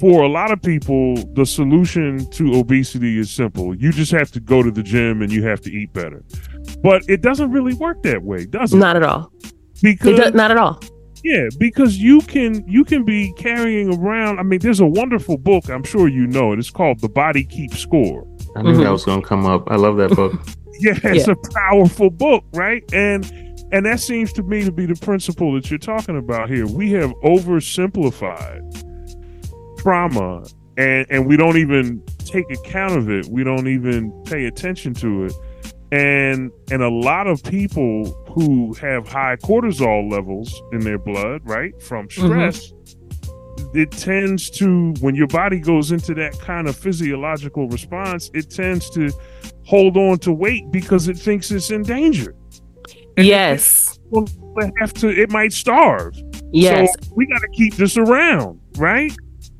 For a lot of people, the solution to obesity is simple. You just have to go to the gym and you have to eat better. But it doesn't really work that way, does it? Not at all. Because it do- Not at all. Yeah, because you can you can be carrying around. I mean, there's a wonderful book. I'm sure you know it. It's called The Body Keeps Score. I knew mm-hmm. that was going to come up. I love that book. yeah, it's yeah. a powerful book, right? And and that seems to me to be the principle that you're talking about here. We have oversimplified trauma, and, and we don't even take account of it. We don't even pay attention to it. And and a lot of people who have high cortisol levels in their blood, right, from stress, mm-hmm. it tends to, when your body goes into that kind of physiological response, it tends to hold on to weight because it thinks it's in danger. And yes. Well, have to, it might starve. Yes. So we got to keep this around, right?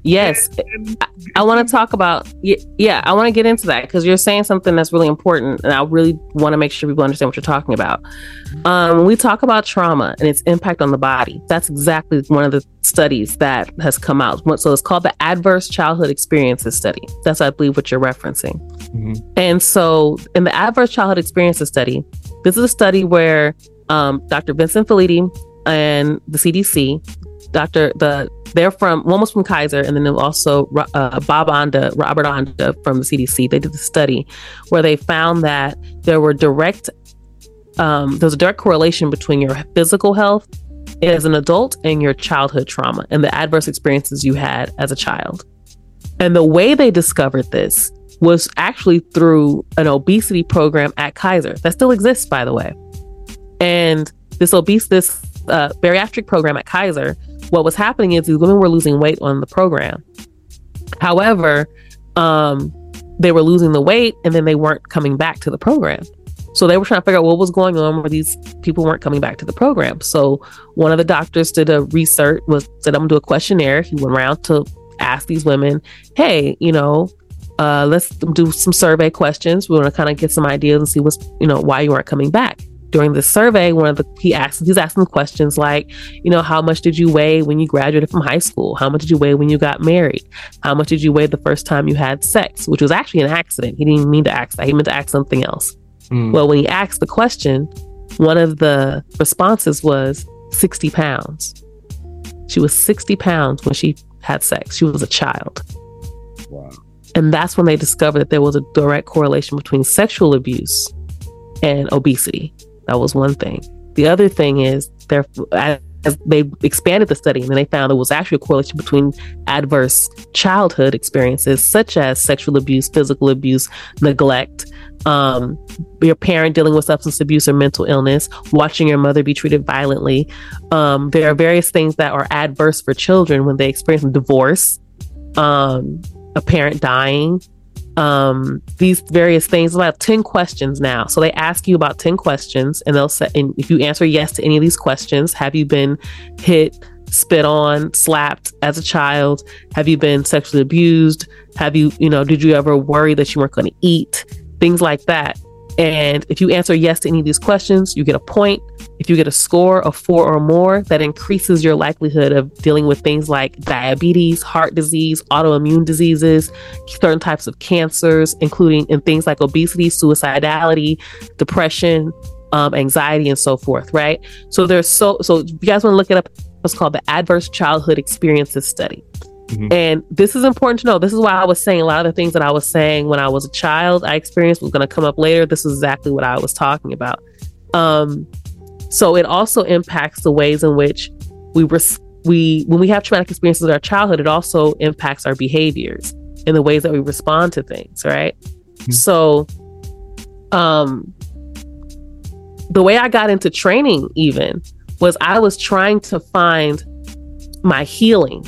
Yes. And, and, I, I want to talk about, yeah, yeah I want to get into that because you're saying something that's really important. And I really want to make sure people understand what you're talking about. Um, when we talk about trauma and its impact on the body, that's exactly one of the studies that has come out. So it's called the Adverse Childhood Experiences study. That's, I believe, what you're referencing. Mm-hmm. And so in the Adverse Childhood Experiences study, this is a study where um, Doctor Vincent Felitti and the C D C, Doctor the they're from one was from Kaiser, and then also uh, Bob Anda, Robert Anda from the C D C. They did the study where they found that there were direct um, there's a direct correlation between your physical health as an adult and your childhood trauma and the adverse experiences you had as a child. And the way they discovered this was actually through an obesity program at Kaiser that still exists, by the way. And this obese this uh, bariatric program at Kaiser. What was happening is these women were losing weight on the program. However, um, they were losing the weight and then they weren't coming back to the program. So they were trying to figure out what was going on where these people weren't coming back to the program. So one of the doctors did a research, was said, I'm gonna do a questionnaire. He went around to ask these women, hey, you know, uh, let's do some survey questions. We want to kind of get some ideas and see what's, you know, why you aren't coming back. During the survey, one of the he asked he's asking questions like, you know, how much did you weigh when you graduated from high school? How much did you weigh when you got married? How much did you weigh the first time you had sex? Which was actually an accident. He didn't even mean to ask that. He meant to ask something else. Mm. Well, when he asked the question, one of the responses was sixty pounds. She was sixty pounds when she had sex. She was a child. Wow. And that's when they discovered that there was a direct correlation between sexual abuse and obesity. That was one thing. The other thing is, as they expanded the study, and then they found there was actually a correlation between adverse childhood experiences, such as sexual abuse, physical abuse, neglect, um, your parent dealing with substance abuse or mental illness, watching your mother be treated violently. Um, there are various things that are adverse for children when they experience divorce, um, a parent dying. Um, these various things, about ten questions now. So they ask you about ten questions and they'll say, and if you answer yes to any of these questions, have you been hit, spit on, slapped as a child? Have you been sexually abused? Have you, you know, did you ever worry that you weren't going to eat? Things like that. And if you answer yes to any of these questions, you get a point. If you get a score of four or more, that increases your likelihood of dealing with things like diabetes, heart disease, autoimmune diseases, certain types of cancers, including in things like obesity, suicidality, depression, um, anxiety, and so forth, right? So there's so, so if you guys want to look it up, it's called the Adverse Childhood Experiences Study. Mm-hmm. And this is important to know. This is why I was saying a lot of the things that I was saying when I was a child, I experienced was going to come up later. This is exactly what I was talking about. Um, so it also impacts the ways in which we res- we when we have traumatic experiences in our childhood, it also impacts our behaviors and the ways that we respond to things. Right. Mm-hmm. So um, the way I got into training even was I was trying to find my healing.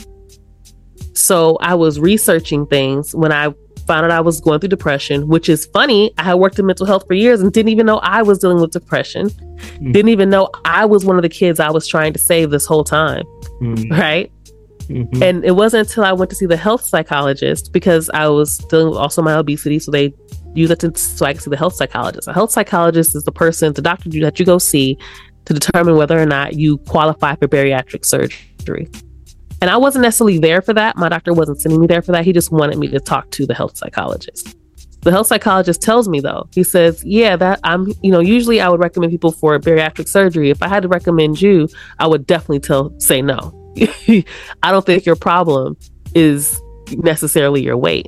So I was researching things when I found out I was going through depression, which is funny. I had worked in mental health for years and didn't even know I was dealing with depression. Mm. Didn't even know I was one of the kids I was trying to save this whole time. Mm. Right. Mm-hmm. And it wasn't until I went to see the health psychologist, because I was dealing with also my obesity. So they use it to, so I could see the health psychologist. A health psychologist is the person, the doctor that you go see to determine whether or not you qualify for bariatric surgery. And I wasn't necessarily there for that. My doctor wasn't sending me there for that. He just wanted me to talk to the health psychologist. The health psychologist tells me, though, he says, yeah, that I'm, you know, usually I would recommend people for bariatric surgery. If I had to recommend you, I would definitely tell, say no. I don't think your problem is necessarily your weight.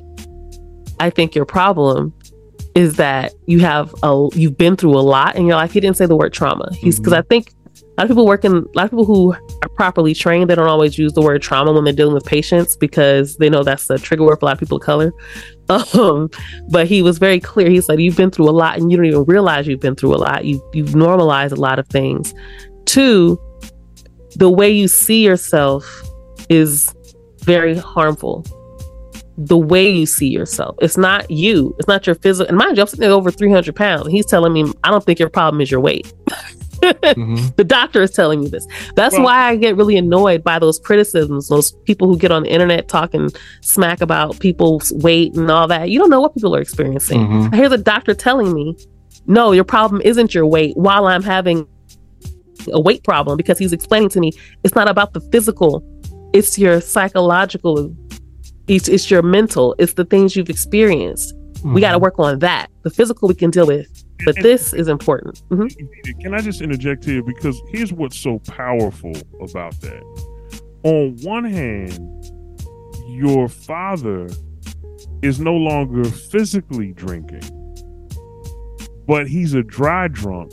I think your problem is that you have a, you've been through a lot in your life. He didn't say the word trauma. He's, because mm-hmm. I think a lot of people work in, a lot of people who are properly trained, they don't always use the word trauma when they're dealing with patients because they know that's the trigger word for a lot of people of color. Um, but he was very clear. He said, you've been through a lot and you don't even realize you've been through a lot. You, you've normalized a lot of things. Two, the way you see yourself is very harmful. The way you see yourself. It's not you. It's not your physical. And mind you, I'm sitting there over three hundred pounds. And he's telling me, I don't think your problem is your weight. Mm-hmm. The doctor is telling me this. That's well, why I get really annoyed by those criticisms, those people who get on the internet talking smack about people's weight and all that. You don't know what people are experiencing. Mm-hmm. I hear the doctor telling me, no, your problem isn't your weight, while I'm having a weight problem, because he's explaining to me it's not about the physical, it's your psychological, it's, it's your mental, it's the things you've experienced. Mm-hmm. We got to work on that. The physical we can deal with, but and, this is important. Mm-hmm. Can I just interject here, because here's what's so powerful about that. On one hand, your father is no longer physically drinking, but he's a dry drunk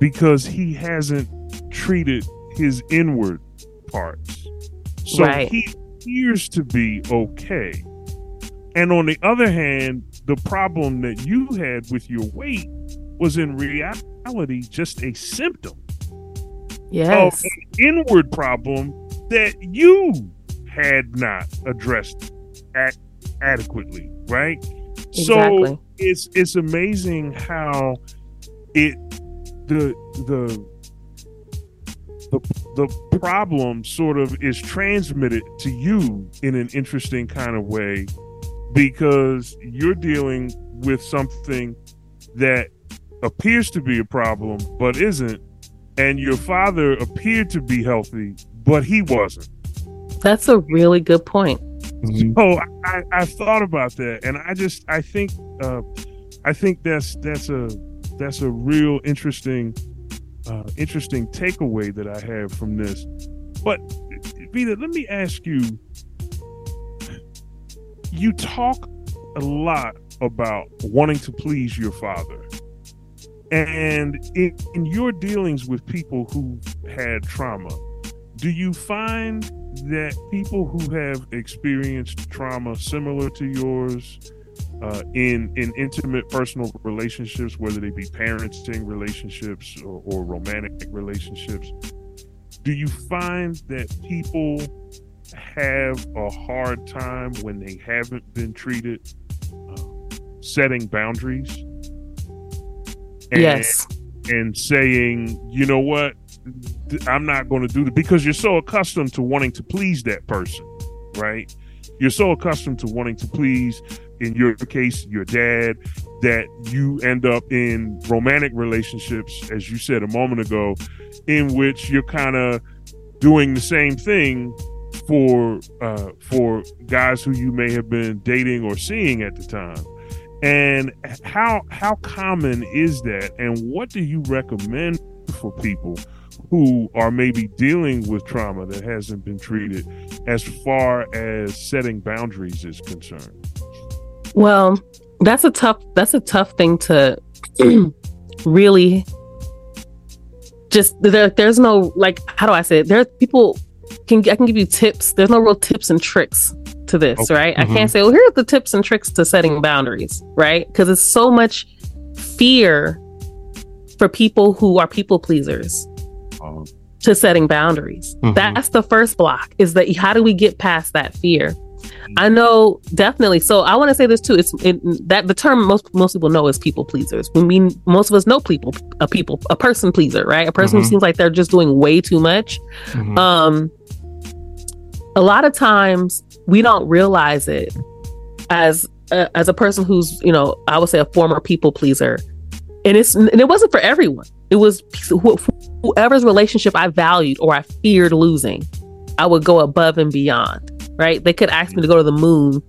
because he hasn't treated his inward parts. So right. He appears to be okay. And on the other hand, the problem that you had with your weight was in reality just a symptom yes. of an inward problem that you had not addressed ad- adequately, right? Exactly. So it's it's amazing how it The, the the the problem sort of is transmitted to you in an interesting kind of way, because you're dealing with something that appears to be a problem but isn't, and your father appeared to be healthy but he wasn't. That's a really good point. Mm-hmm. So I, I thought about that, and I just I think uh, I think that's that's a That's a real interesting, uh, interesting takeaway that I have from this. But Vida, let me ask you, you talk a lot about wanting to please your father. And in, in your dealings with people who had trauma, do you find that people who have experienced trauma similar to yours, Uh, in in intimate personal relationships, whether they be parenting relationships or, or romantic relationships, do you find that people have a hard time when they haven't been treated uh, setting boundaries? And, yes. And saying, you know what, I'm not going to do that, because you're so accustomed to wanting to please that person, right? You're so accustomed to wanting to please, in your case, your dad, that you end up in romantic relationships, as you said a moment ago, in which you're kind of doing the same thing for uh, for guys who you may have been dating or seeing at the time. And how how common is that? And what do you recommend for people who are maybe dealing with trauma that hasn't been treated, as far as setting boundaries is concerned? Well, that's a tough, that's a tough thing to really just, there, there's no, like, how do I say it? There are people, can, I can give you tips. There's no real tips and tricks to this, okay. Right? Mm-hmm. I can't say, well, here's the tips and tricks to setting boundaries, right? Because it's so much fear for people who are people pleasers um, to setting boundaries. Mm-hmm. That's the first block, is that how do we get past that fear? I know, definitely. So I want to say this too. It's it, that the term most most people know is people pleasers. When we most of us know people, a people, a person pleaser, right? A person mm-hmm. who seems like they're just doing way too much. Mm-hmm. Um, a lot of times we don't realize it as uh, as a person who's, you know, I would say a former people pleaser, and it's and it wasn't for everyone. It was wh- whoever's relationship I valued or I feared losing, I would go above and beyond. Right? They could ask me to go to the moon,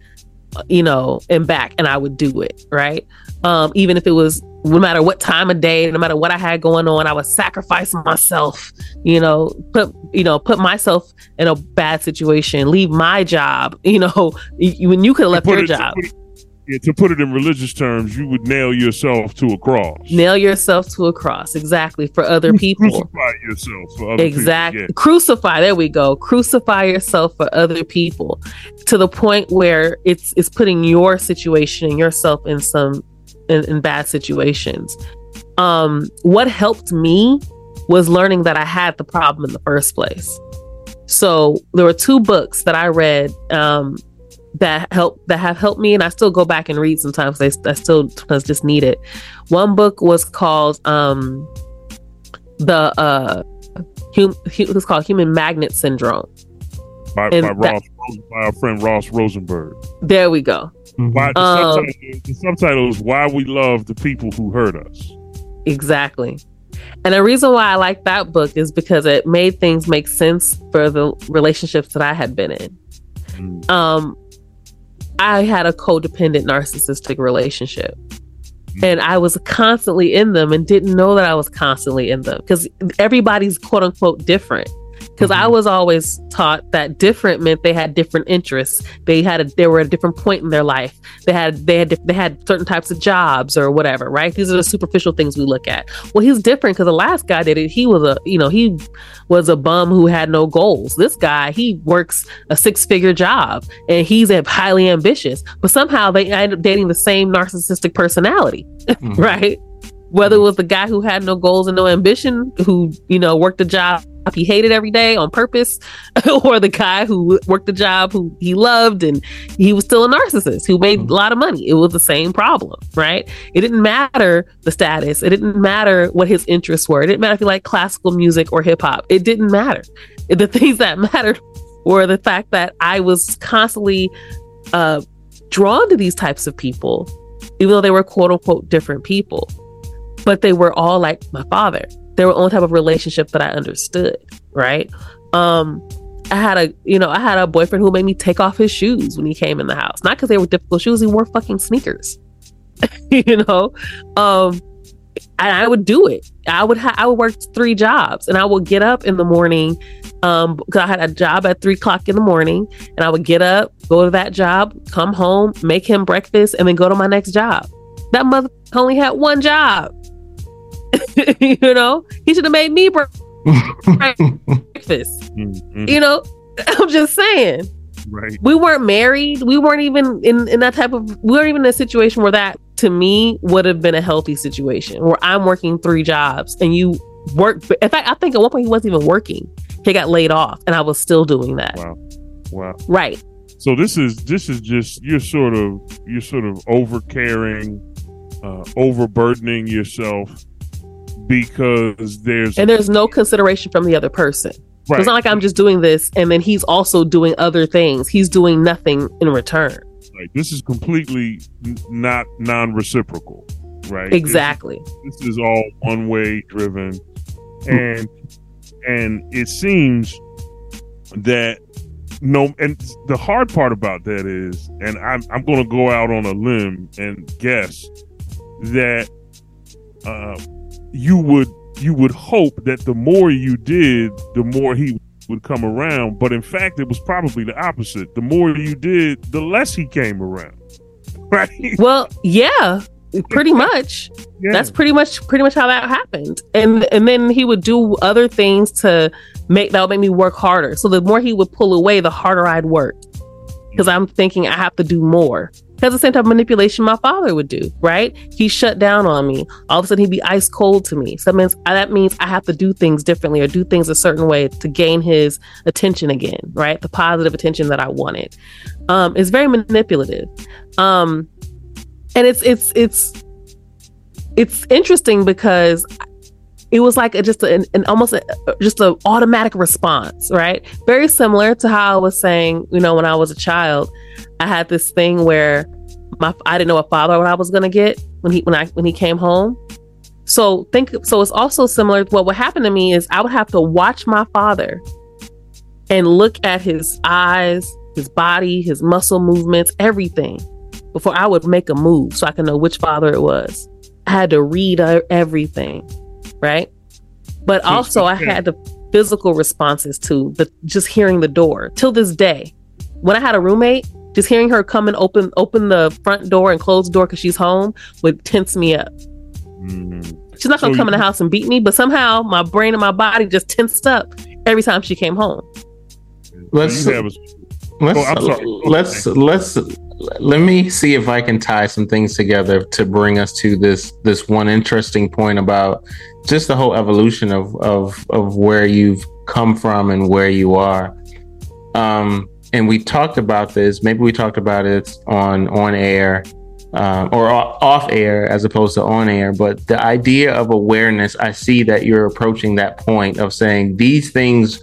you know, and back, and I would do it. Right? Um, even if it was, no matter what time of day, no matter what I had going on, I would sacrifice myself, you know, put, you know, put myself in a bad situation, leave my job, you know, when you could have left your it, job. To put, it, yeah, to put it in religious terms, you would nail yourself to a cross. Nail yourself to a cross. Exactly. For other people. Crucify yourself for other exactly. people. Yeah. Crucify. There we go. Crucify yourself for other people, to the point where it's, it's putting your situation and yourself in some, In, in bad situations. Um, what helped me was learning that I had the problem in the first place. So there were two books that I read um, that helped that have helped me, and I still go back and read sometimes. I, I still just need it. One book was called um, the uh, hum, it was called Human Magnet Syndrome by, by, that, Ross, by our friend Ross Rosenberg. There we go. Why, the, um, subtitle, the subtitle is Why We Love the People Who Hurt Us. Exactly. And the reason why I like that book is because it made things make sense for the relationships that I had been in. Mm. Um, I had a codependent narcissistic relationship. Mm. And I was constantly in them and didn't know that I was constantly in them, because everybody's quote unquote different. Because mm-hmm. I was always taught that different meant they had different interests. They had a, they were at a different point in their life. They had they had they had certain types of jobs or whatever. Right? These are the superficial things we look at. Well, he's different because the last guy did it. He was a you know he was a bum who had no goals. This guy, he works a six figure job and he's a highly ambitious. But somehow they end up dating the same narcissistic personality, mm-hmm. right? Whether it was the guy who had no goals and no ambition, who you know worked a job he hated every day on purpose, or the guy who worked a job who he loved and he was still a narcissist who made mm-hmm. a lot of money. It was the same problem, right? It didn't matter the status. It didn't matter what his interests were. It didn't matter if he liked classical music or hip hop. It didn't matter. The things that mattered were the fact that I was constantly uh, drawn to these types of people, even though they were quote unquote different people, but they were all like my father. They were the only type of relationship that I understood, right? Um, I had a, you know, I had a boyfriend who made me take off his shoes when he came in the house. Not because they were difficult shoes. He wore fucking sneakers, you know? Um, and I would do it. I would, ha- I would work three jobs, and I would get up in the morning um, because I had a job at three o'clock in the morning, and I would get up, go to that job, come home, make him breakfast, and then go to my next job. That mother only had one job. You know, he should have made me breakfast. Mm-hmm. You know, I'm just saying. Right. We weren't married. We weren't even in, in that type of. We weren't even in a situation where that, to me, would have been a healthy situation. Where I'm working three jobs and you work. In fact, I think at one point he wasn't even working. He got laid off, and I was still doing that. Wow. Wow. Right. So this is this is just you're sort of you're sort of overcaring, uh, overburdening yourself. Because there's and there's no consideration from the other person. Right. It's not like I'm just doing this and then he's also doing other things. He's doing nothing in return. Right. This is completely n- not non-reciprocal. Right. Exactly. This, this is all one-way driven, and and it seems that no. And the hard part about that is, and I'm I'm going to go out on a limb and guess that. Uh, You would you would hope that the more you did, the more he would come around. But in fact, it was probably the opposite. The more you did, the less he came around. Right? Well, yeah, pretty much. Yeah. That's pretty much pretty much how that happened. And and then he would do other things to make that would make me work harder. So the more he would pull away, the harder I'd work, because I'm thinking I have to do more. That's the same type of manipulation my father would do, right? He shut down on me. All of a sudden, he'd be ice cold to me. So that means, that means I have to do things differently or do things a certain way to gain his attention again, right? The positive attention that I wanted. Um, it's very manipulative. Um, and it's, it's, it's, it's interesting because it was like a, just a, an, an almost a, just an automatic response, right? Very similar to how I was saying, you know, when I was a child, I had this thing where my I didn't know what father what I was gonna get when he when I when he came home. So think so. It's also similar. What what happened to me is I would have to watch my father and look at his eyes, his body, his muscle movements, everything before I would make a move, so I could know which father it was. I had to read everything, right? But also I had the physical responses to the just hearing the door. Till this day, when I had a roommate, just hearing her come and open open the front door and close the door because she's home would tense me up. Mm. She's not gonna so come you- in the house and beat me, but somehow my brain and my body just tensed up every time she came home. Let's yeah, was- let's oh, let's let's. Let me see if I can tie some things together to bring us to this this one interesting point about just the whole evolution of of of where you've come from and where you are. Um, and we talked about this. Maybe we talked about it on on air uh, or off air as opposed to on air. But the idea of awareness, I see that you're approaching that point of saying these things.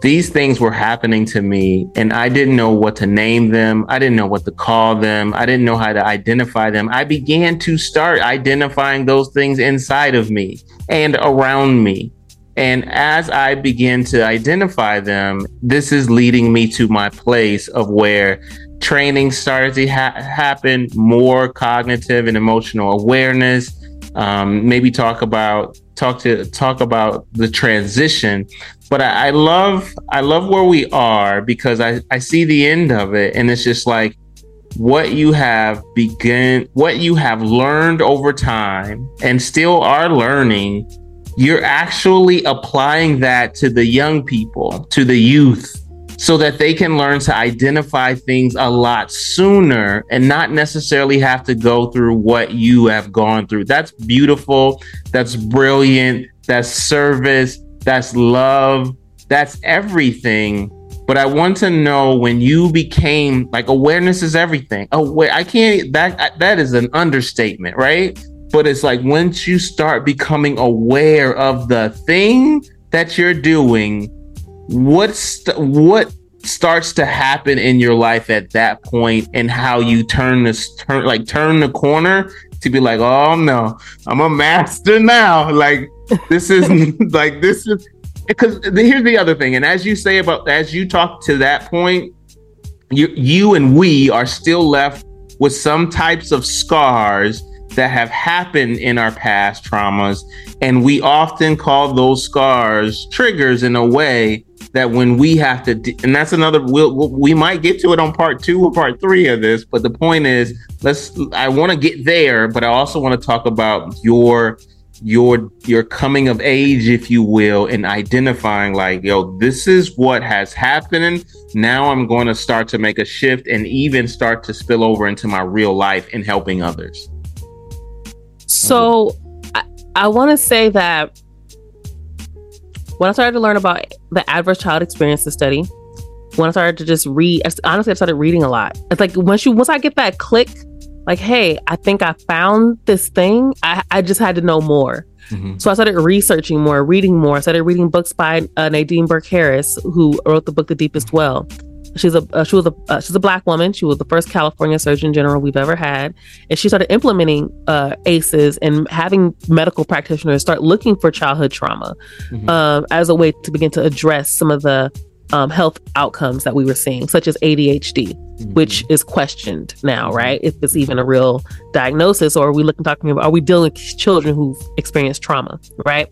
These things were happening to me and I didn't know what to name them. I didn't know what to call them. I didn't know how to identify them. I began to start identifying those things inside of me and around me. And as I begin to identify them, this is leading me to my place of where training started to ha- happen, more cognitive and emotional awareness. Um, maybe talk about talk to talk about the transition. But I, I love I love where we are because I, I see the end of it. And it's just like what you have begun, what you have learned over time and still are learning. You're actually applying that to the young people, to the youth, so that they can learn to identify things a lot sooner and not necessarily have to go through what you have gone through. That's beautiful. That's brilliant. That's service. That's love. That's everything. But I want to know when you became like awareness is everything. Oh, I can't. That that is an understatement, right? But it's like once you start becoming aware of the thing that you're doing, what st- what starts to happen in your life at that point, and how you turn this turn like turn the corner to be like, oh no, I'm a master now. Like. This is like this is because here's the other thing. And as you say about as you talk to that point, you you and we are still left with some types of scars that have happened in our past traumas. And we often call those scars triggers in a way that when we have to. De- and that's another we'll, we'll, we might get to it on part two or part three of this. But the point is, let's I want to get there, but I also want to talk about your your your coming of age, if you will, and identifying like, yo, this is what has happened. Now I'm going to start to make a shift and even start to spill over into my real life and helping others. So I, I want to say that when I started to learn about the Adverse Childhood Experiences study, when I started to just read, honestly, I started reading a lot. It's like once you once I get that click, like, hey, I think I found this thing. I, I just had to know more. Mm-hmm. So I started researching more, reading more. I started reading books by uh, Nadine Burke Harris, who wrote the book The Deepest Well. She's a uh, she was a uh, she's a black woman. She was the first California Surgeon General we've ever had, and she started implementing uh, A C Es and having medical practitioners start looking for childhood trauma mm-hmm. um, as a way to begin to address some of the Um, health outcomes that we were seeing, such as A D H D, mm-hmm. which is questioned now, right? If it's even a real diagnosis, or are we looking talking about are we dealing with children who've experienced trauma, right?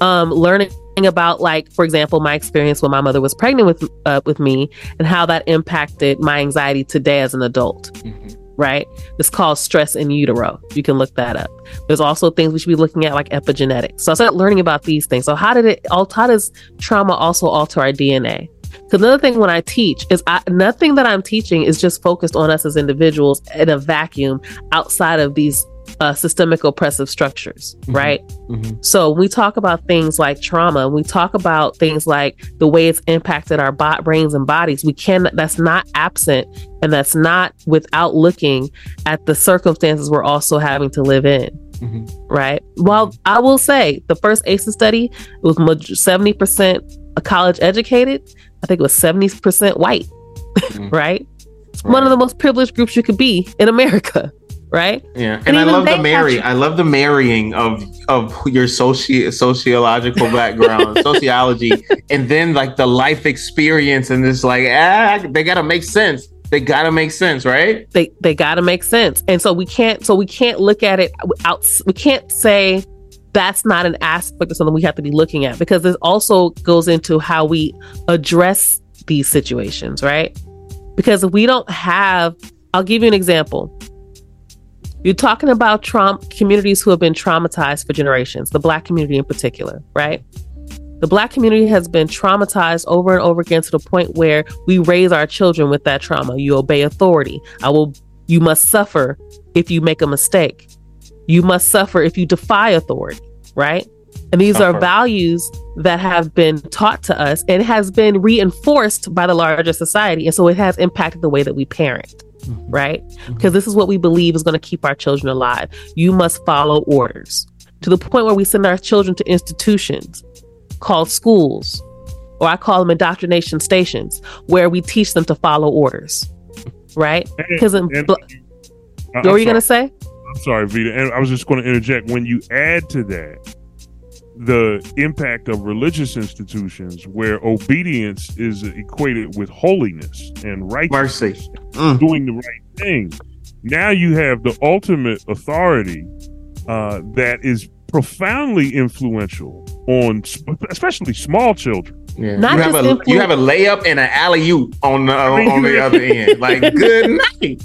Um, learning about, like, for example, my experience when my mother was pregnant with uh, with me and how that impacted my anxiety today as an adult, mm-hmm. right? It's called stress in utero. You can look that up. There's also things we should be looking at, like epigenetics. So I started learning about these things. So how did it? How does trauma also alter our D N A? Because another thing when I teach is I, nothing that I'm teaching is just focused on us as individuals in a vacuum outside of these uh, systemic oppressive structures, mm-hmm. right? Mm-hmm. So we talk about things like trauma. We talk about things like the way it's impacted our bo- brains and bodies. We can, that's not absent, and that's not without looking at the circumstances we're also having to live in. Mm-hmm. Right. Well, I will say the first A C E study was seventy percent college educated. I think it was seventy percent white. Mm-hmm. Right. It's right. One of the most privileged groups you could be in America. Right. Yeah. And, and I love the marry. I love the marrying of of your soci- sociological background, sociology, and then like the life experience. And it's like, ah, they got to make sense. They got to make sense, right? They they got to make sense. And so we can't so we can't look at it out. We can't say that's not an aspect of something we have to be looking at, because this also goes into how we address these situations, right? Because if we don't have, I'll give you an example. You're talking about trauma, communities who have been traumatized for generations, the Black community in particular, right? The Black community has been traumatized over and over again to the point where we raise our children with that trauma. You obey authority. I will. You must suffer if you make a mistake. You must suffer if you defy authority, right? And these suffer. Are values that have been taught to us and has been reinforced by the larger society. And so it has impacted the way that we parent, mm-hmm. right? Because this is what we believe is going to keep our children alive. You must follow orders, to the point where we send our children to institutions called schools, or I call them indoctrination stations, where we teach them to follow orders, right? Because bl- what were you going to say? I'm sorry, Vida, and I was just going to interject. When you add to that the impact of religious institutions, where obedience is equated with holiness and righteousness, mm. doing the right thing, now you have the ultimate authority uh, that is profoundly influential on especially small children. Yeah. Not you, have a, you have a layup and an alley-oop on the, I mean, on the other end. Like, good night.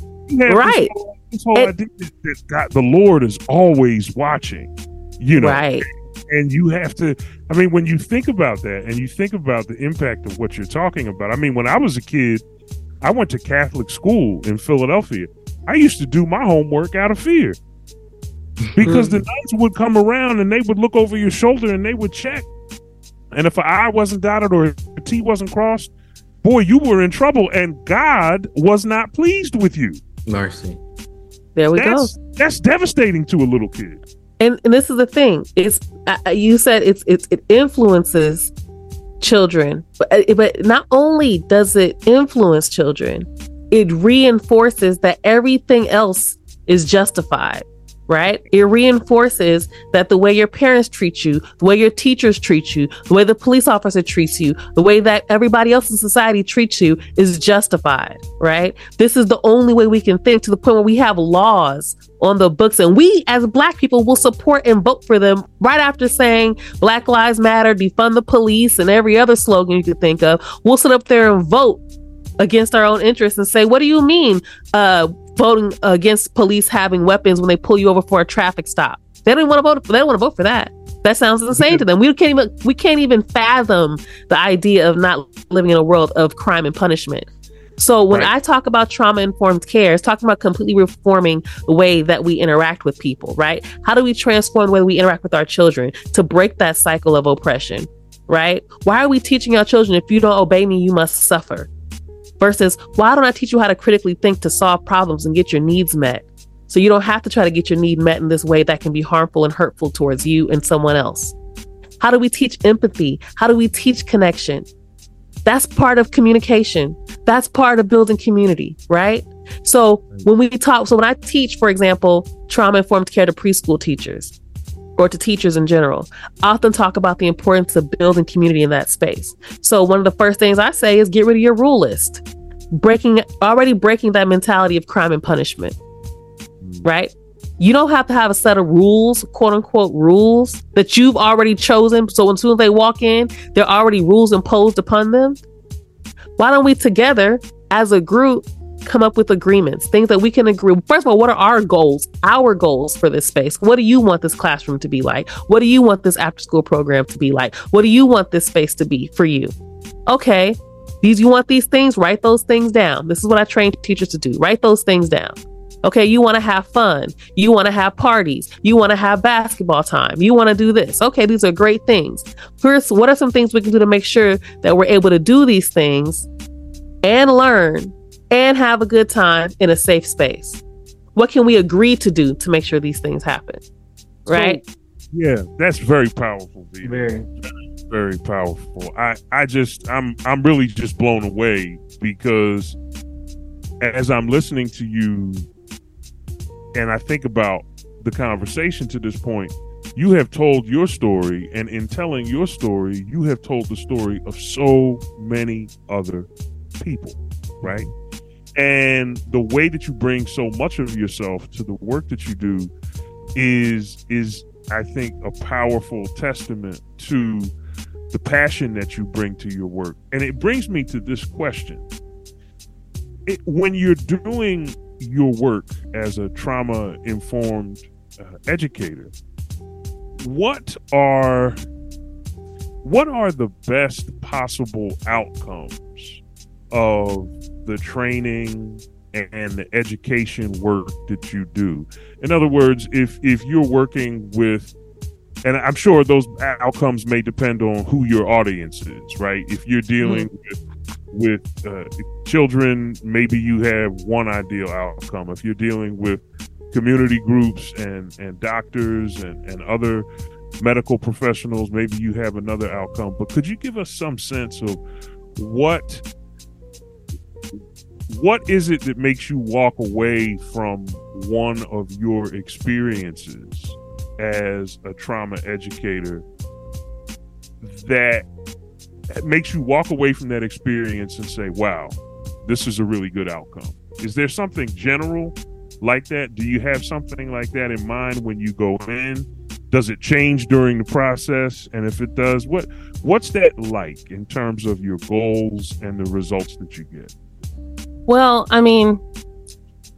Right. This whole, this whole it, idea that God, the Lord is always watching, you know. Right. And you have to, I mean, when you think about that and you think about the impact of what you're talking about, I mean, when I was a kid, I went to Catholic school in Philadelphia. I used to do my homework out of fear. Because the nuns would come around and they would look over your shoulder and they would check. And if an I wasn't dotted or a T wasn't crossed, boy, you were in trouble and God was not pleased with you. Mercy. There we that's, go. That's devastating to a little kid. And, and this is the thing. It's uh, you said it's, it's it influences children. But, but not only does it influence children, it reinforces that everything else is justified. Right? It reinforces that the way your parents treat you, the way your teachers treat you, the way the police officer treats you, the way that everybody else in society treats you is justified, right? This is the only way we can think, to the point where we have laws on the books, and we as Black people will support and vote for them right after saying Black Lives Matter, defund the police, and every other slogan you could think of. We'll sit up there and vote against our own interests and say, what do you mean? Uh, voting against police having weapons when they pull you over for a traffic stop. They don't want to vote. They don't want to vote for that. That sounds insane to them. We can't even we can't even fathom the idea of not living in a world of crime and punishment. So when right. I talk about trauma-informed care, it's talking about completely reforming the way that we interact with people, right? How do we transform the way we interact with our children to break that cycle of oppression, right? Why are we teaching our children, if you don't obey me, you must suffer? Versus, why don't I teach you how to critically think to solve problems and get your needs met? So you don't have to try to get your need met in this way that can be harmful and hurtful towards you and someone else. How do we teach empathy? How do we teach connection? That's part of communication. That's part of building community, right? So when we talk, so when I teach, for example, trauma-informed care to preschool teachers, or to teachers in general, I often talk about the importance of building community in that space. So one of the first things I say is get rid of your rule list, breaking already breaking that mentality of crime and punishment, right? You don't have to have a set of rules, quote unquote rules, that you've already chosen. So as soon as they walk in, there are already rules imposed upon them. Why don't we together as a group come up with agreements, things that we can agree. First of all, what are our goals, our goals for this space? What do you want this classroom to be like? What do you want this after school program to be like? What do you want this space to be for you? Okay, These, you want these things, write those things down. This is what I train teachers to do. Write those things down. Okay, you want to have fun. You want to have parties. You want to have basketball time. You want to do this. Okay, these are great things. Here's, what are some things we can do to make sure that we're able to do these things and learn and have a good time in a safe space? What can we agree to do to make sure these things happen? Right? So, yeah, that's very powerful, Vida. Very, very powerful. I, I just, I'm, I'm really just blown away, because as I'm listening to you, and I think about the conversation to this point, you have told your story, and in telling your story, you have told the story of so many other people, right? And the way that you bring so much of yourself to the work that you do is, is I think, a powerful testament to the passion that you bring to your work. And it brings me to this question. It, when you're doing your work as a trauma-informed uh, educator, what are what are the best possible outcomes of the training and the education work that you do? In other words, if if you're working with, and I'm sure those outcomes may depend on who your audience is, right? If you're dealing mm-hmm. with with uh, children, maybe you have one ideal outcome. If you're dealing with community groups and, and doctors and, and other medical professionals, maybe you have another outcome. But could you give us some sense of what what is it that makes you walk away from one of your experiences as a trauma educator that That makes you walk away from that experience and say, wow, this is a really good outcome? Is there something general like that? Do you have something like that in mind when you go in? Does it change during the process? And if it does, what what's that like in terms of your goals and the results that you get? Well, I mean,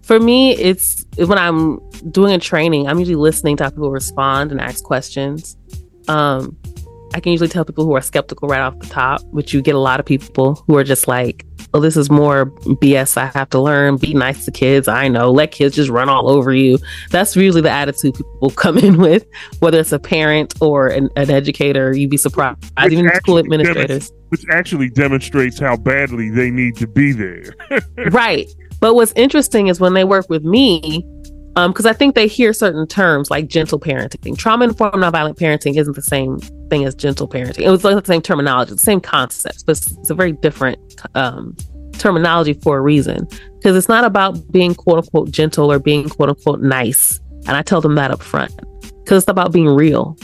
for me, it's when I'm doing a training, I'm usually listening to how people respond and ask questions. Um, I can usually tell people who are skeptical right off the top, which you get a lot of people who are just like, oh, this is more B S I have to learn. Be nice to kids. I know. Let kids just run all over you. That's usually the attitude people come in with, whether it's a parent or an, an educator. You'd be surprised. Which Even school administrators. Dem- which actually demonstrates how badly they need to be there. Right. But what's interesting is when they work with me, Um, because I think they hear certain terms like gentle parenting. Trauma-informed nonviolent parenting isn't the same thing as gentle parenting. It was like the same terminology, the same concepts, but it's, it's a very different um, terminology for a reason. Because it's not about being quote-unquote gentle or being quote-unquote nice. And I tell them that up front. Because it's about being real.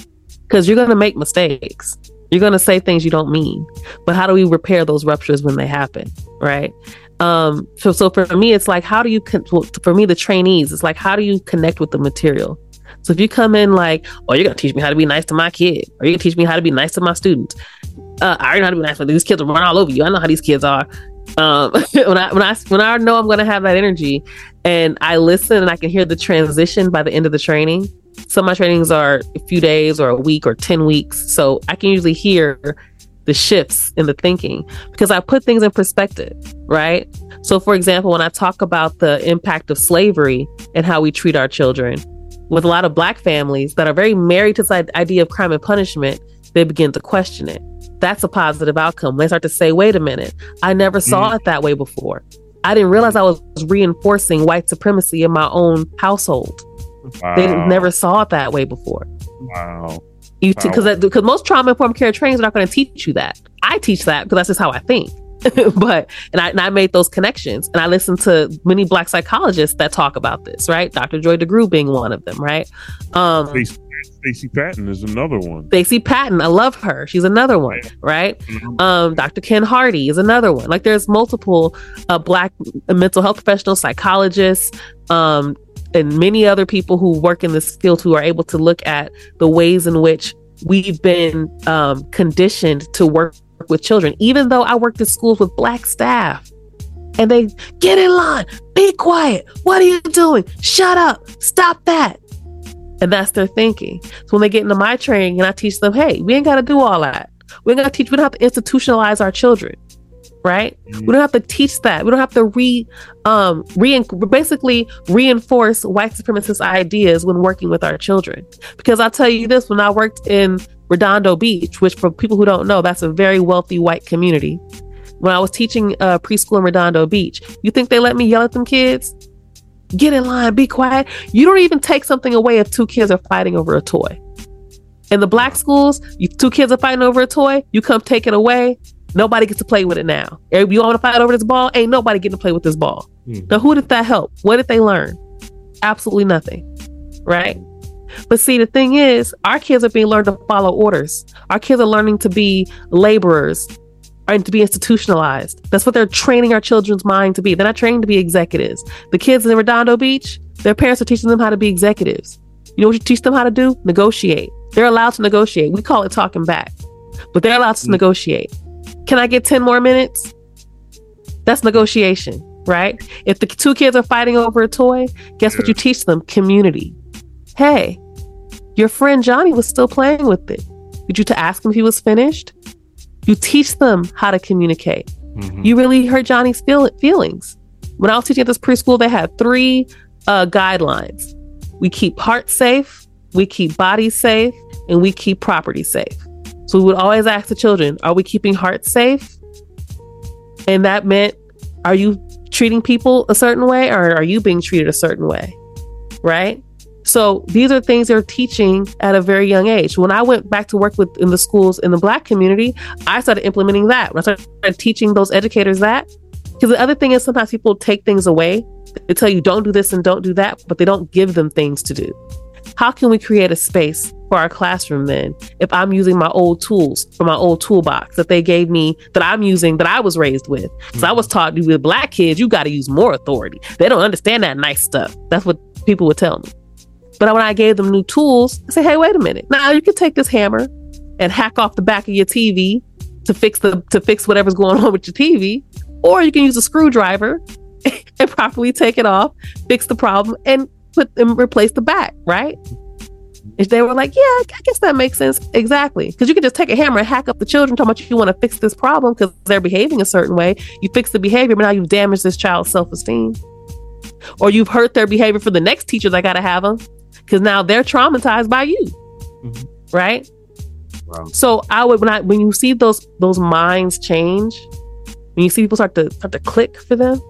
Because you're going to make mistakes. You're going to say things you don't mean. But how do we repair those ruptures when they happen, right? Um, so, so for me, it's like, how do you, con- for me, the trainees, it's like, how do you connect with the material? So if you come in like, oh, you're going to teach me how to be nice to my kid, or you're going to teach me how to be nice to my students. Uh, I already know how to be nice to these kids. Will run all over you. I know how these kids are. Um, when I, when I, when I know I'm going to have that energy and I listen and I can hear the transition by the end of the training. Some of my trainings are a few days or a week or ten weeks. So I can usually hear the shifts in the thinking because I put things in perspective, right? So for example, when I talk about the impact of slavery and how we treat our children, with a lot of Black families that are very married to this idea of crime and punishment, they begin to question it. That's a positive outcome. They start to say, wait a minute, I never saw mm. it that way before. I didn't realize I was reinforcing white supremacy in my own household. Wow. They never saw it that way before. Wow. You because t- because most trauma-informed care trainings are not going to teach you that. I teach that because that's just how I think. but and I and I made those connections, and I listened to many Black psychologists that talk about this, right? Doctor Joy DeGruy being one of them, right? Um, Stacey, Stacey Patton is another one. Stacey Patton, I love her. She's another one, right? Um, Doctor Ken Hardy is another one. Like there's multiple uh, Black mental health professionals, psychologists, um. and many other people who work in this field who are able to look at the ways in which we've been um, conditioned to work with children. Even though I worked at schools with Black staff and they get in line, be quiet. What are you doing? Shut up. Stop that. And that's their thinking. So when they get into my training and I teach them, hey, we ain't got to do all that. We're going to teach. We don't have to institutionalize our children. right? Mm-hmm. We don't have to teach that. We don't have to re, um, re, basically reinforce white supremacist ideas when working with our children. Because I'll tell you this, when I worked in Redondo Beach, which for people who don't know, that's a very wealthy white community. When I was teaching uh, preschool in Redondo Beach, you think they let me yell at them kids? Get in line, be quiet. You don't even take something away if two kids are fighting over a toy. In the black schools, you, two kids are fighting over a toy, you come take it away, nobody gets to play with it now. If you want to fight over this ball, ain't nobody getting to play with this ball. Mm-hmm. Now, who did that help? What did they learn? Absolutely nothing, right? But see, the thing is, our kids are being learned to follow orders. Our kids are learning to be laborers and to be institutionalized. That's what they're training our children's mind to be. They're not training to be executives. The kids in Redondo Beach, their parents are teaching them how to be executives. You know what you teach them how to do? Negotiate. They're allowed to negotiate. We call it talking back, but they're allowed to negotiate. Can I get ten more minutes? That's negotiation, right? If the two kids are fighting over a toy, guess yeah. what you teach them? Community. Hey, your friend Johnny was still playing with it. Did you to ask him if he was finished? You teach them how to communicate. Mm-hmm. You really hurt Johnny's feel- feelings. When I was teaching at this preschool, they had three uh, guidelines. We keep heart safe, we keep body safe, and we keep property safe. So we would always ask the children, are we keeping heart safe? And that meant, are you treating people a certain way, or are you being treated a certain way? Right? So these are things they're teaching at a very young age. When I went back to work with in the schools in the black community, I started implementing that. I started teaching those educators that. Because the other thing is sometimes people take things away. They tell you don't do this and don't do that, but they don't give them things to do. How can we create a space for our classroom then if I'm using my old tools from my old toolbox that they gave me, that I'm using, that I was raised with? Because I was taught with black kids, you got to use more authority. They don't understand that nice stuff. That's what people would tell me. But when I gave them new tools, I said, hey, wait a minute. Now you can take this hammer and hack off the back of your T V to fix the to fix whatever's going on with your T V. Or you can use a screwdriver and properly take it off, fix the problem, and put and replace the back, right? If they were like, yeah, I guess that makes sense. Exactly. Because you can just take a hammer and hack up the children talking about you want to fix this problem because they're behaving a certain way. You fix the behavior, but now you've damaged this child's self-esteem. Or you've hurt their behavior for the next teacher that got to have them. Because now they're traumatized by you, mm-hmm. right? Wow. So I would when I when you see those those minds change, when you see people start to start to click for them,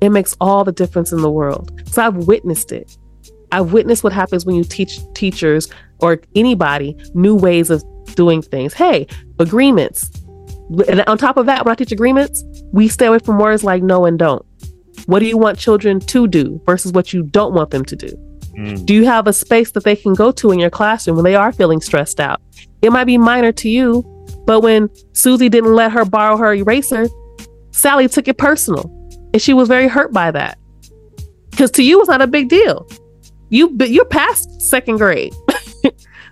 it makes all the difference in the world. Because I've witnessed it. I've witnessed what happens when you teach teachers or anybody new ways of doing things. Hey, agreements. And on top of that, when I teach agreements, we stay away from words like no and don't. What do you want children to do versus what you don't want them to do? Do you have a space that they can go to in your classroom when they are feeling stressed out? It might be minor to you, but when Susie didn't let her borrow her eraser, Sally took it personal, and she was very hurt by that. Because to you, it's not a big deal. You, you're past second grade.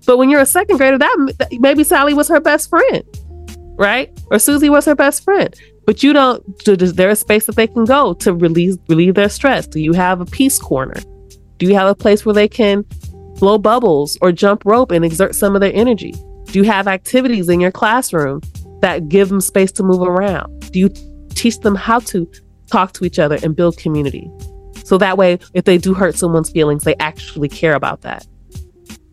But when you're a second grader, that maybe Sally was her best friend, right? Or Susie was her best friend. But you don't, is there a space that they can go to relieve, relieve their stress? Do you have a peace corner? Do you have a place where they can blow bubbles or jump rope and exert some of their energy? Do you have activities in your classroom that give them space to move around? Do you teach them how to talk to each other and build community? So that way, if they do hurt someone's feelings, they actually care about that.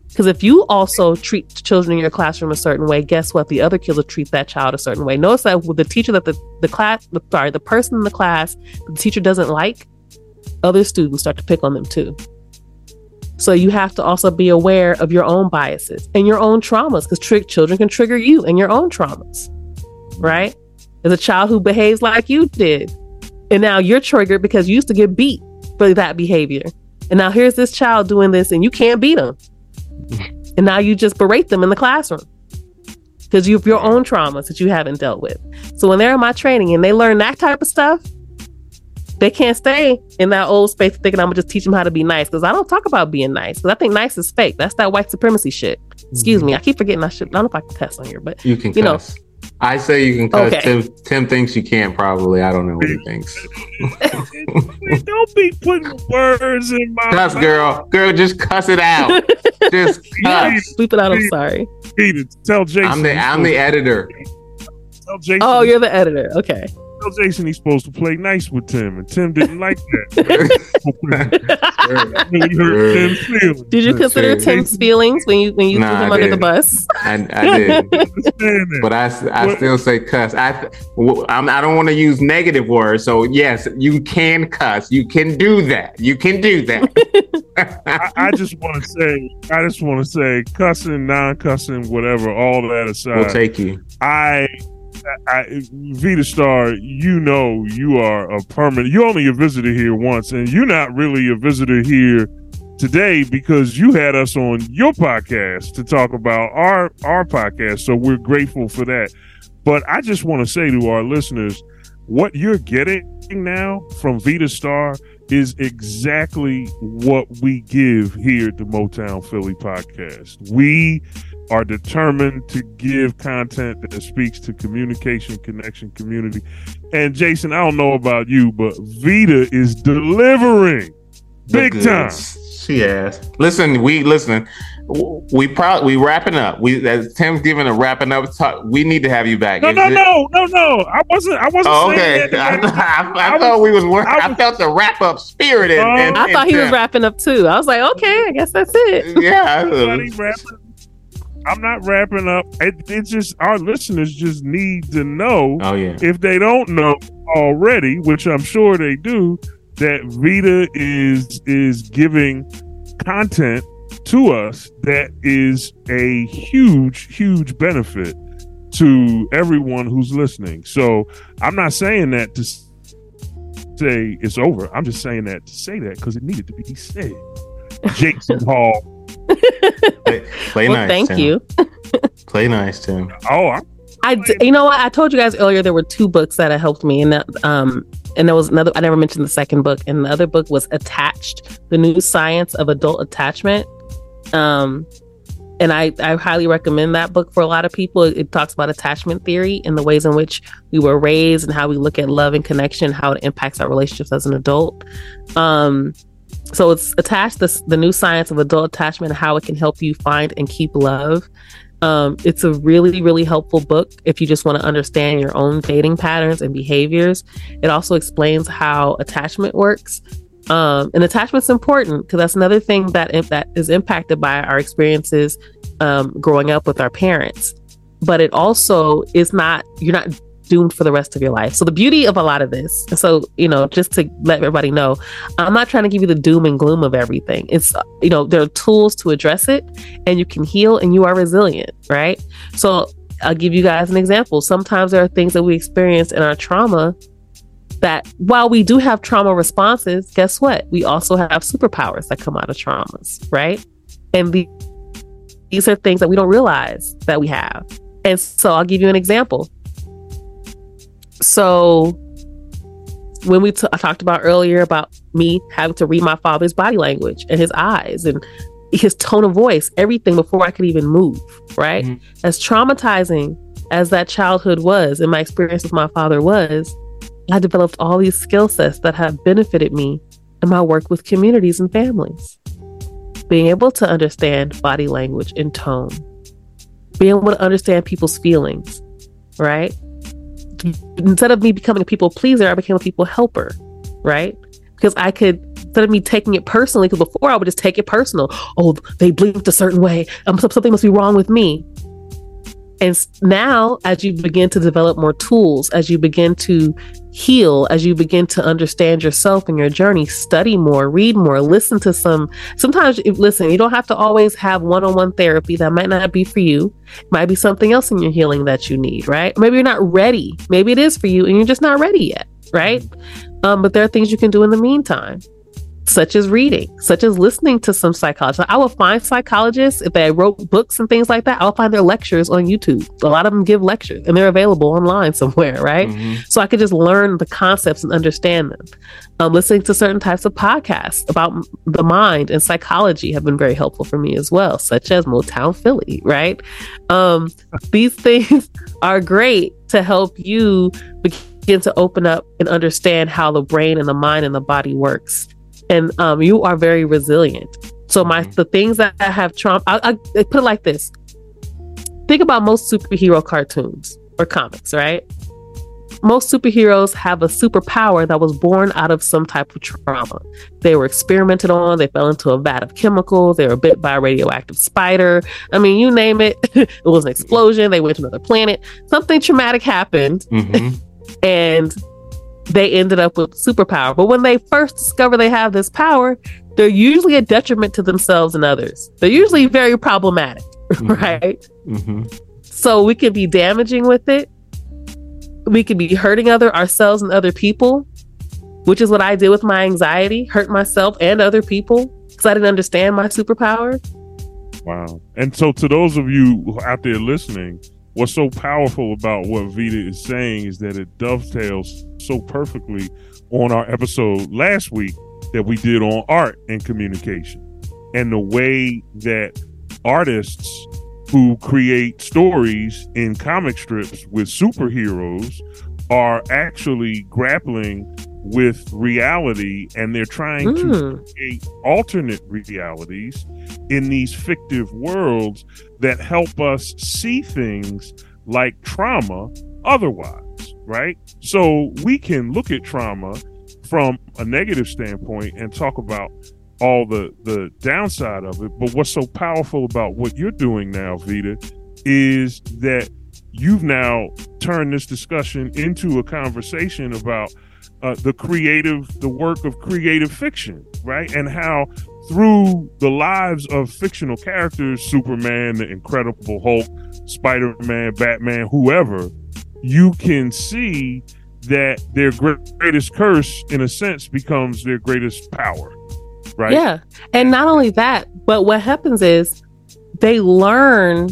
Because if you also treat children in your classroom a certain way, guess what? The other kids will treat that child a certain way. Notice that with the teacher that the, the class, sorry, the person in the class, the teacher doesn't like, other students start to pick on them too. So you have to also be aware of your own biases and your own traumas, because tr- children can trigger you and your own traumas, right? There's a child who behaves like you did, and now you're triggered because you used to get beat for that behavior. And now here's this child doing this and you can't beat them. And now you just berate them in the classroom because you have your own traumas that you haven't dealt with. So when they're in my training and they learn that type of stuff, they can't stay in that old space thinking I'm going to just teach them how to be nice, because I don't talk about being nice, because I think nice is fake. That's that white supremacy shit. Excuse mm-hmm. me. I keep forgetting I should. I don't know if I can cuss on here, but you can you cuss. Know. I say you can cuss. Okay. Tim, Tim thinks you can probably. I don't know what he thinks. Don't be putting words in my cuss, mouth. girl. Girl, just cuss it out. Just cuss. Bleep it out. I'm sorry. Tell Jason. I'm the, I'm the editor. Tell Jason oh, you're the editor. Okay. Tell Jason he's supposed to play nice with Tim, and Tim didn't like that. Really hurt Tim's feelings. Did you consider Tim's feelings when you when you nah, threw him I under didn't. the bus? I, I did, I but I, I what? still say cuss. I I'm, I don't want to use negative words. So yes, you can cuss. You can do that. You can do that. I, I just want to say, I just want to say, cussing, non-cussing, whatever, all that aside, we'll take you. I. I, Vida Starr, you know you are a permanent. You're only a visitor here once, and you're not really a visitor here today because you had us on your podcast to talk about our our podcast. So we're grateful for that. But I just want to say to our listeners, what you're getting now from Vida Starr is exactly what we give here at the Motown Philly podcast. We are determined to give content that speaks to communication, connection, community. And Jason, I don't know about you, but Vida is delivering big time. She has. Listen, we listen. We probably we wrapping up. We as Tim's giving a wrapping up talk. We need to have you back. No, Is no, it... no, no, no. I wasn't. I wasn't. Oh, okay. Saying that I, I, I, I thought was, we was. Working. I, was... I felt the wrap up spirit. In, um, in, I in thought he Tim. was wrapping up too. I was like, okay, I guess that's it. Yeah. I'm not wrapping up. It, it's just our listeners just need to know. Oh, yeah. If they don't know already, which I'm sure they do, that Vida is is giving content to us that is a huge, huge benefit to everyone who's listening. So I'm not saying that to say it's over. I'm just saying that to say that because it needed to be said. Jason Hall. play, play well, nice, thank Tim. you. Play nice, Tim. Oh, I'm I d- you know what? I told you guys earlier there were two books that helped me, and that um, and there was another. I never mentioned the second book, and the other book was Attached: The New Science of Adult Attachment. Um, and I, I highly recommend that book for a lot of people. It, it talks about attachment theory and the ways in which we were raised and how we look at love and connection, how it impacts our relationships as an adult. Um. So it's Attached, the, the New Science of Adult Attachment, how it can help you find and keep love. Um, it's a really, really helpful book if you just want to understand your own dating patterns and behaviors. It also explains how attachment works. Um, and attachment's important because that's another thing that, that is impacted by our experiences um, growing up with our parents. But it also is not, you're not doomed for the rest of your life. So the beauty of a lot of this, so, you know, just to let everybody know, I'm not trying to give you the doom and gloom of everything. It's, you know, there are tools to address it, and you can heal, and you are resilient, right? So I'll give you guys an example. Sometimes there are things that we experience in our trauma that while we do have trauma responses, guess what? We also have superpowers that come out of traumas, right? And the, these are things that we don't realize that we have. And so I'll give you an example. So when we t- I talked about earlier about me having to read my father's body language and his eyes and his tone of voice, everything before I could even move, right? Mm-hmm. As traumatizing as that childhood was and my experience with my father was, I developed all these skill sets that have benefited me in my work with communities and families. Being able to understand body language and tone, being able to understand people's feelings, right? Instead of me becoming a people pleaser, I became a people helper, right? Because I could, instead of me taking it personally, because before I would just take it personal. Oh, they blinked a certain way. Um, something must be wrong with me. And now, as you begin to develop more tools, as you begin to heal, as you begin to understand yourself and your journey, study more, read more, listen to some. Sometimes, listen, you don't have to always have one-on-one therapy. That might not be for you. It might be something else in your healing that you need, right? Maybe you're not ready. Maybe it is for you and you're just not ready yet, right? Um, but there are things you can do in the meantime, such as reading, such as listening to some psychologists. I will find psychologists, if they wrote books and things like that, I'll find their lectures on YouTube. A lot of them give lectures and they're available online somewhere, right? Mm-hmm. So I could just learn the concepts and understand them. Um, listening to certain types of podcasts about the mind and psychology have been very helpful for me as well, such as Motown Philly, right? Um, these things are great to help you begin to open up and understand how the brain and the mind and the body works. And um, you are very resilient. So my the things that have trauma, I, I, I put it like this. Think about most superhero cartoons, or comics, right? Most superheroes have a superpower that was born out of some type of trauma. They were experimented on. They fell into a vat of chemicals. They were bit by a radioactive spider. I mean, you name it. It was an explosion. They went to another planet. Something traumatic happened. Mm-hmm. And they ended up with superpower. But when they first discover they have this power, they're usually a detriment to themselves and others. They're usually very problematic, mm-hmm. right? Mm-hmm. So we can be damaging with it. We could be hurting other ourselves and other people, which is what I did with my anxiety, hurt myself and other people because I didn't understand my superpower. Wow. And so to those of you out there listening, what's so powerful about what Vida is saying is that it dovetails so perfectly on our episode last week that we did on art and communication and the way that artists who create stories in comic strips with superheroes are actually grappling with reality, and they're trying mm. to create alternate realities in these fictive worlds that help us see things like trauma otherwise, right? So we can look at trauma from a negative standpoint and talk about all the, the downside of it. But what's so powerful about what you're doing now, Vida, is that you've now turned this discussion into a conversation about uh, the creative, the work of creative fiction, right? And how through the lives of fictional characters, Superman, the Incredible Hulk, Spider-Man, Batman, whoever, you can see that their greatest curse, in a sense, becomes their greatest power. Right. Yeah. And not only that, but what happens is they learn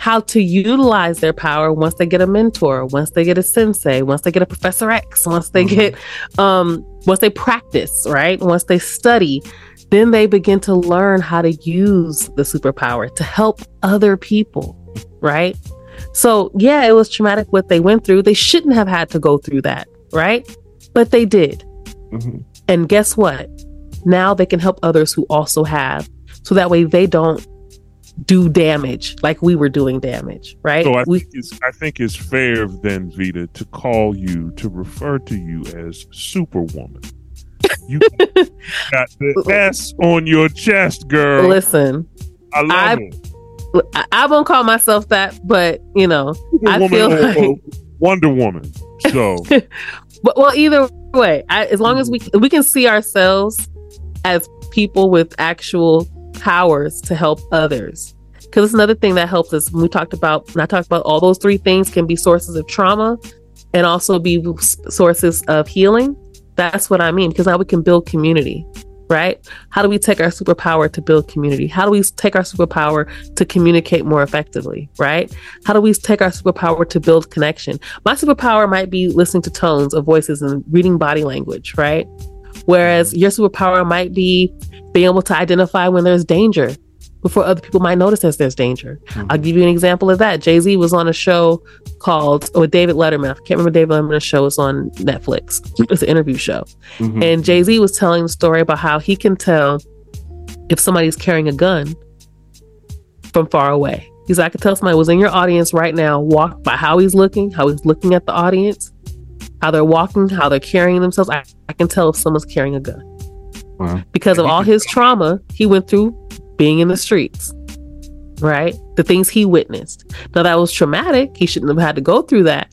how to utilize their power once they get a mentor, once they get a sensei, once they get a Professor X, once they mm-hmm. get, um, once they practice, right? Once they study, then they begin to learn how to use the superpower to help other people, right? So, yeah, it was traumatic what they went through. They shouldn't have had to go through that, right? But they did. Mm-hmm. And guess what? Now they can help others who also have, so that way they don't do damage like we were doing damage, right? So I, we, think, it's, I think it's fair then, Vida, to call you, to refer to you as Superwoman. You got the S on your chest, girl. Listen, I love I, it. I, I won't call myself that, but you know, Superwoman I feel or, like or Wonder Woman. So, but well, either way, I, as long as we we can see ourselves as people with actual powers to help others. Because it's another thing that helps us. When we talked about, when I talked about all those three things can be sources of trauma and also be sources of healing. That's what I mean. Because now we can build community, right? How do we take our superpower to build community? How do we take our superpower to communicate more effectively, right? How do we take our superpower to build connection? My superpower might be listening to tones of voices and reading body language, right? Whereas your superpower might be being able to identify when there's danger before other people might notice that there's danger. Mm-hmm. I'll give you an example of that. Jay-Z was on a show called, or David Letterman, I can't remember David Letterman's show, it's on Netflix. It's an interview show. Mm-hmm. And Jay-Z was telling the story about how he can tell if somebody's carrying a gun from far away. He's like, I could tell somebody was in your audience right now, walk by how he's looking, how he's looking at the audience, how they're walking, how they're carrying themselves. I, I can tell if someone's carrying a gun. Wow. Because of all his trauma he went through being in the streets, right? The things he witnessed. Now that was traumatic. He shouldn't have had to go through that,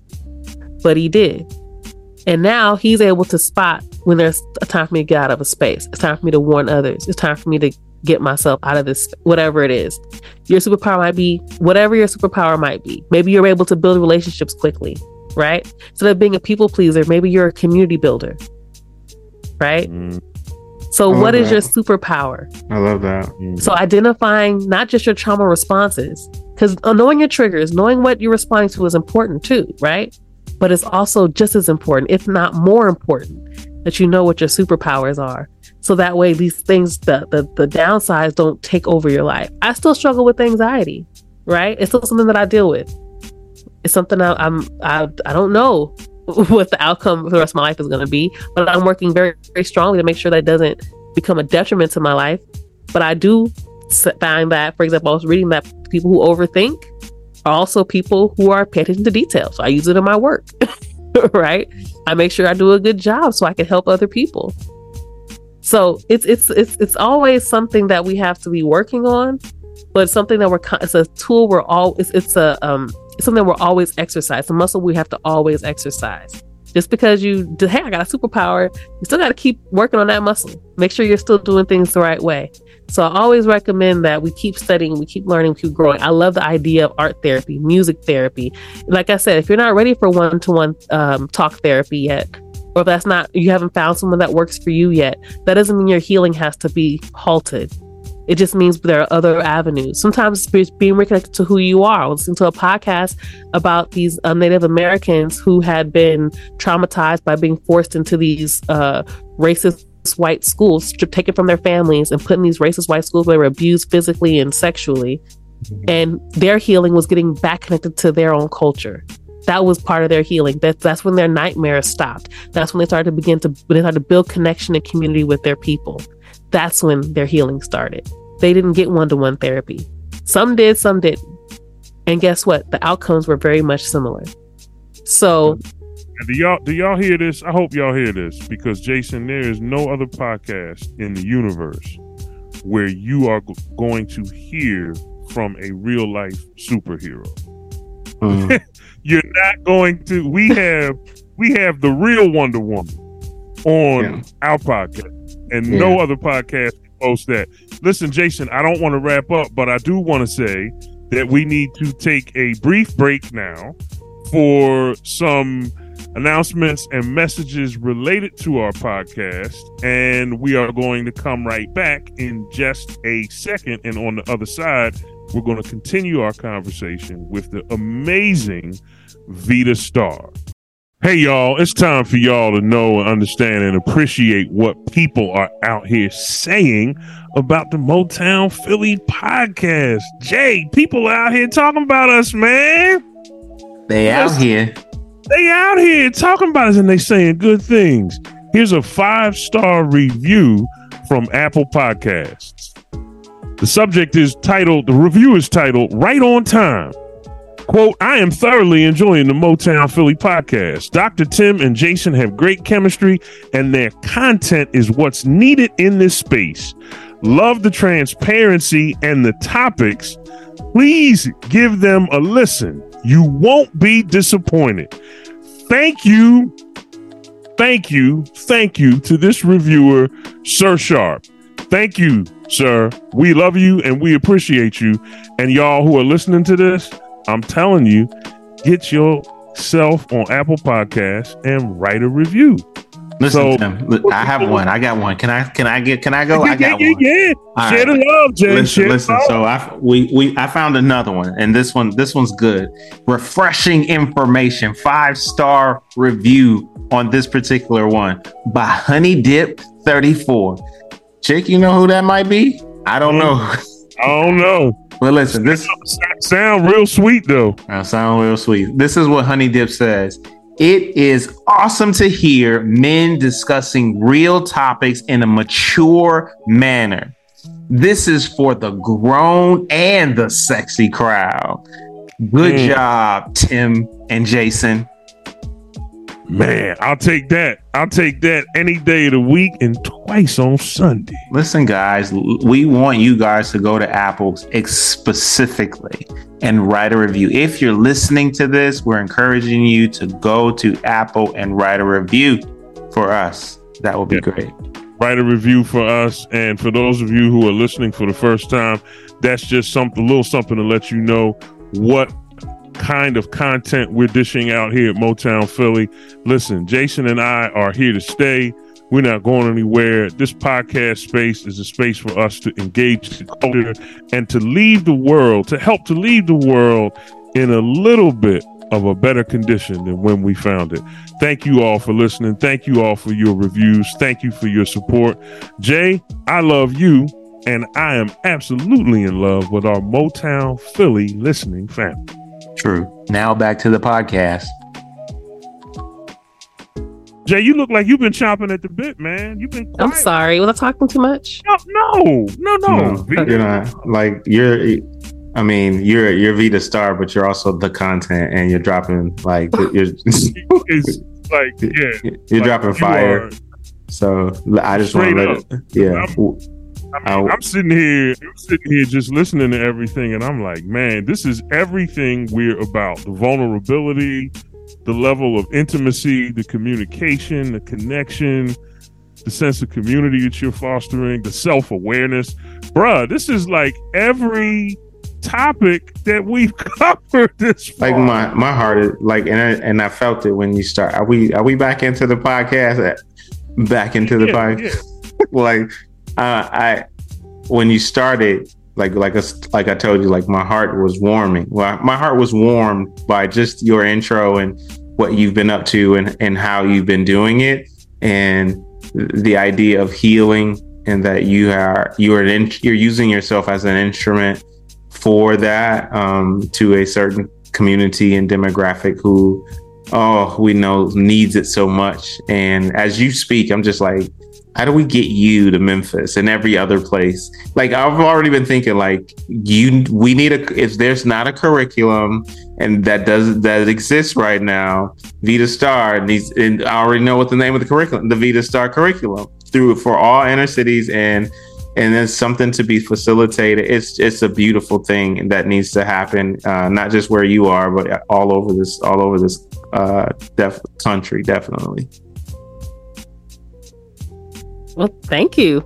but he did. And now he's able to spot when there's a time for me to get out of a space. It's time for me to warn others. It's time for me to get myself out of this, whatever it is. Your superpower might be, whatever your superpower might be. Maybe you're able to build relationships quickly. Right? Instead of being a people pleaser, maybe you're a community builder. Right? Mm. So what that. is your superpower? I love that. Mm. So identifying not just your trauma responses, because knowing your triggers, knowing what you're responding to is important too, right? But it's also just as important, if not more important, that you know what your superpowers are. So that way these things, the the, the downsides don't take over your life. I still struggle with anxiety, right? It's still something that I deal with. It's something I, I'm, I I don't know what the outcome for the rest of my life is going to be, but I'm working very, very strongly to make sure that doesn't become a detriment to my life. But I do find that, for example, I was reading that people who overthink, Also, people who are attentive to detail. So I use it in my work, right? I make sure I do a good job so I can help other people. So it's it's it's it's always something that we have to be working on, but it's something that we're it's a tool we're all it's it's a um it's something we're always exercising. It's a muscle we have to always exercise. Just because you hey I got a superpower, you still got to keep working on that muscle. Make sure you're still doing things the right way. So I always recommend that we keep studying, we keep learning, we keep growing. I love the idea of art therapy, music therapy. Like I said, if you're not ready for one-to-one um, talk therapy yet, or if that's not, you haven't found someone that works for you yet, that doesn't mean your healing has to be halted. It just means there are other avenues. Sometimes it's being reconnected to who you are. I was listening to a podcast about these uh, Native Americans who had been traumatized by being forced into these uh, racist white schools, taken from their families and put in these racist white schools where they were abused physically and sexually. And their healing was getting back connected to their own culture. That was part of their healing. That, that's when their nightmares stopped. That's when they started to begin to, when they started to build connection and community with their people. That's when their healing started. They didn't get one-to-one therapy. Some did, some didn't. And guess what? The outcomes were very much similar. So... Do y'all do y'all hear this? I hope y'all hear this, because Jason, there is no other podcast in the universe where you are g- going to hear from a real life superhero. Mm-hmm. You're not going to. We have we have the real Wonder Woman on yeah. our podcast, and yeah. no other podcast posts that. Listen, Jason, I don't want to wrap up, but I do want to say that we need to take a brief break now for some announcements and messages related to our podcast, and we are going to come right back in just a second. And on the other side, we're going to continue our conversation with the amazing Vida Starr. Hey y'all, it's time for y'all to know and understand and appreciate what people are out here saying about the Motown Philly podcast. Jay, people are out here talking about us, man. They Let's- out here. They out here talking about us, and they saying good things. Here's a five-star review from Apple Podcasts. The subject is titled, the review is titled, Right on Time. Quote, I am thoroughly enjoying the Motown Philly podcast. Doctor Tim and Jason have great chemistry, and their content is what's needed in this space. Love the transparency and the topics. Please give them a listen. You won't be disappointed. Thank you. Thank you. Thank you to this reviewer, Sir Sharp. Thank you, sir. We love you and we appreciate you. And y'all who are listening to this, I'm telling you, get yourself on Apple Podcasts and write a review. Listen, so, Tim, look, I have one. I got one. Can I? Can I get? Can I go? Yeah, I got yeah, one. Yeah. All Share right. the love, Jay. Listen, listen. Love. So I we we I found another one, and this one this one's good. Refreshing information. Five star review on this particular one by Honey Dip thirty-four. Chick, you know who that might be? I don't know. I don't know. But listen, this sound, sound real sweet though. I sound real sweet. This is what Honey Dip says. It is awesome to hear men discussing real topics in a mature manner. This is for the grown and the sexy crowd. Good mm. job, Tim and Jason. Man, I'll take that. I'll take that any day of the week and twice on Sunday. Listen, guys, we want you guys to go to Apple specifically and write a review. If you're listening to this, we're encouraging you to go to Apple and write a review for us. That would be yeah. great. Write a review for us. And for those of you who are listening for the first time, that's just something, a little something to let you know what kind of content we're dishing out here at Motown Philly. Listen, Jason and I are here to stay. We're not going anywhere. This podcast space is a space for us to engage the culture and to leave the world, to help to leave the world in a little bit of a better condition than when we found it. Thank you all for listening. Thank you all for your reviews. Thank you for your support. Jay, I love you, and I am absolutely in love with our Motown Philly listening family. True. Now back to the podcast. Jay, you look like you've been chomping at the bit, man. You've been quiet. I'm sorry. Was I talking too much? No, no, no, no. no you're not. Like you're I mean, you're you're Vida Starr, but you're also the content, and you're dropping like you're it's like yeah, you're like, dropping fire. You so I just want to let it, yeah. I'm, I mean, I, I'm sitting here, I'm sitting here just listening to everything, and I'm like, man, this is everything we're about: the vulnerability, the level of intimacy, the communication, the connection, the sense of community that you're fostering, the self-awareness. Bruh, this is like every topic that we've covered this far. Like my my heart is like, and I, and I felt it when you start. Are we are we back into the podcast? Back into the yeah, podcast. Yeah. Like uh, I when you started, like like a, like I told you, like my heart was warming. Well, my heart was warmed by just your intro and what you've been up to and and how you've been doing it, and the idea of healing, and that you are you are an, you're using yourself as an instrument for that um, to a certain community and demographic who, oh, we know needs it so much. And as you speak, I'm just like, how do we get you to Memphis and every other place? Like, I've already been thinking, like, you, we need a, if there's not a curriculum and that does that exists right now, Vida Starr needs, and I already know what the name of the curriculum, the Vida Starr curriculum through for all inner cities, and and then something to be facilitated. It's it's a beautiful thing that needs to happen, uh, not just where you are, but all over this all over this uh, def- country, definitely. Well, thank you.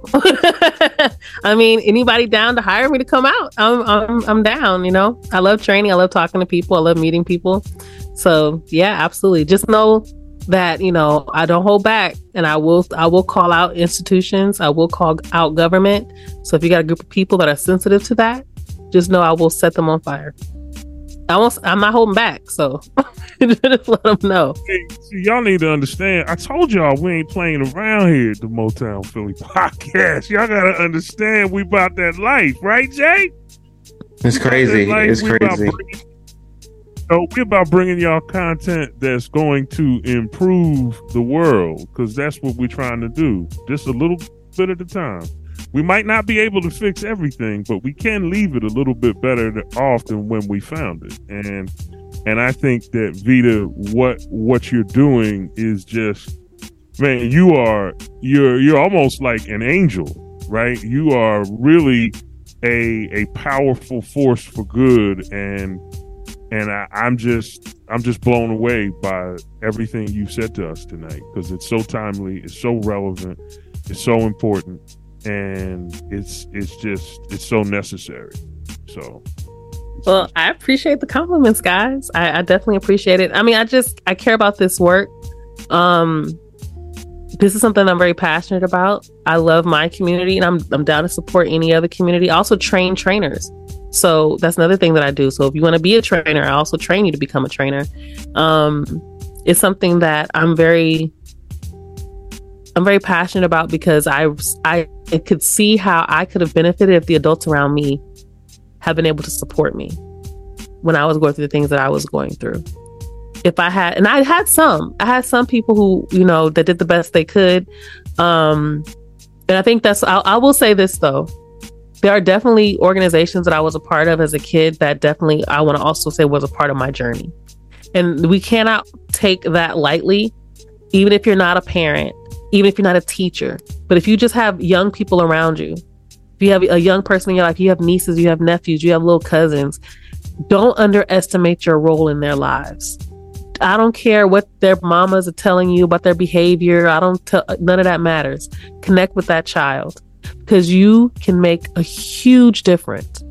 I mean, anybody down to hire me to come out? I'm, I'm, I'm down. You know, I love training. I love talking to people. I love meeting people. So yeah, absolutely. Just know that, you know, I don't hold back, and I will, I will call out institutions. I will call out government. So if you got a group of people that are sensitive to that, just know I will set them on fire. I won't, I'm not holding back. So just let them know. Hey, see, y'all need to understand. I told y'all we ain't playing around here at the Motown Philly podcast. Y'all got to understand we about that life, right, Jay? It's crazy. It's we crazy. About bringing, you know, we're about bringing y'all content that's going to improve the world, because that's what we're trying to do. Just a little bit at a time. We might not be able to fix everything, but we can leave it a little bit better off than when we found it. And and I think that, Vida, what what you're doing is just, man, you are you're you're almost like an angel, right? You are really a a powerful force for good, and and I, I'm just I'm just blown away by everything you said to us tonight, because it's so timely, it's so relevant, it's so important. And it's it's just it's so necessary. So, well, I appreciate the compliments, guys. I, I definitely appreciate it. I mean, I just I care about this work. Um, this is something I'm very passionate about. I love my community, and I'm I'm down to support any other community. I also train trainers, so that's another thing that I do. So if you want to be a trainer, I also train you to become a trainer. Um, it's something that I'm very I'm very passionate about, because I I. I could see how I could have benefited if the adults around me had been able to support me when I was going through the things that I was going through. If I had, and I had some, I had some people who, you know, that did the best they could. Um, and I think that's, I, I will say this though, there are definitely organizations that I was a part of as a kid that definitely, I want to also say, was a part of my journey. And we cannot take that lightly, even if you're not a parent, even if you're not a teacher. But if you just have young people around you, if you have a young person in your life, you have nieces, you have nephews, you have little cousins, don't underestimate your role in their lives. I don't care what their mamas are telling you about their behavior. I don't tell, none of that matters. Connect with that child, because you can make a huge difference.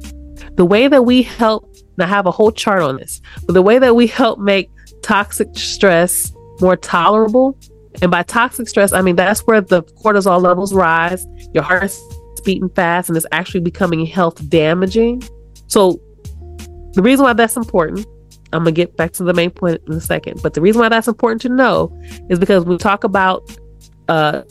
The way that we help, and I have a whole chart on this, but the way that we help make toxic stress more tolerable. And by toxic stress, I mean, that's where the cortisol levels rise. Your heart's beating fast, and it's actually becoming health damaging. So the reason why that's important, I'm going to get back to the main point in a second, but the reason why that's important to know is because we talk about uh,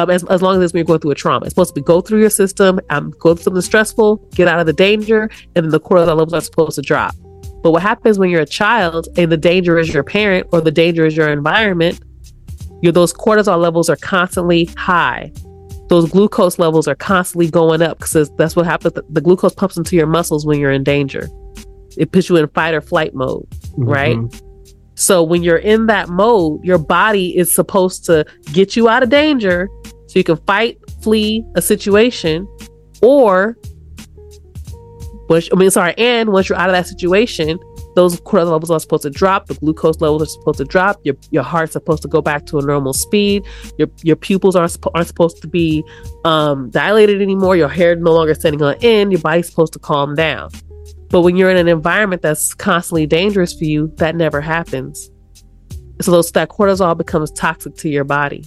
um, as, as long as we go through a trauma. It's supposed to be go through your system, um, go through something stressful, get out of the danger, and then the cortisol levels are supposed to drop. But what happens when you're a child and the danger is your parent or the danger is your environment, your those cortisol levels are constantly high. Those glucose levels are constantly going up because that's what happens. The, the glucose pumps into your muscles when you're in danger. It puts you in fight or flight mode, mm-hmm. right? So when you're in that mode, your body is supposed to get you out of danger so you can fight, flee a situation, or Which, I mean, sorry, and once you're out of that situation, those cortisol levels are supposed to drop. The glucose levels are supposed to drop. Your your heart's supposed to go back to a normal speed. Your your pupils aren't aren't supposed to be um, dilated anymore. Your hair no longer standing on end. Your body's supposed to calm down. But when you're in an environment that's constantly dangerous for you, that never happens. So those that cortisol becomes toxic to your body,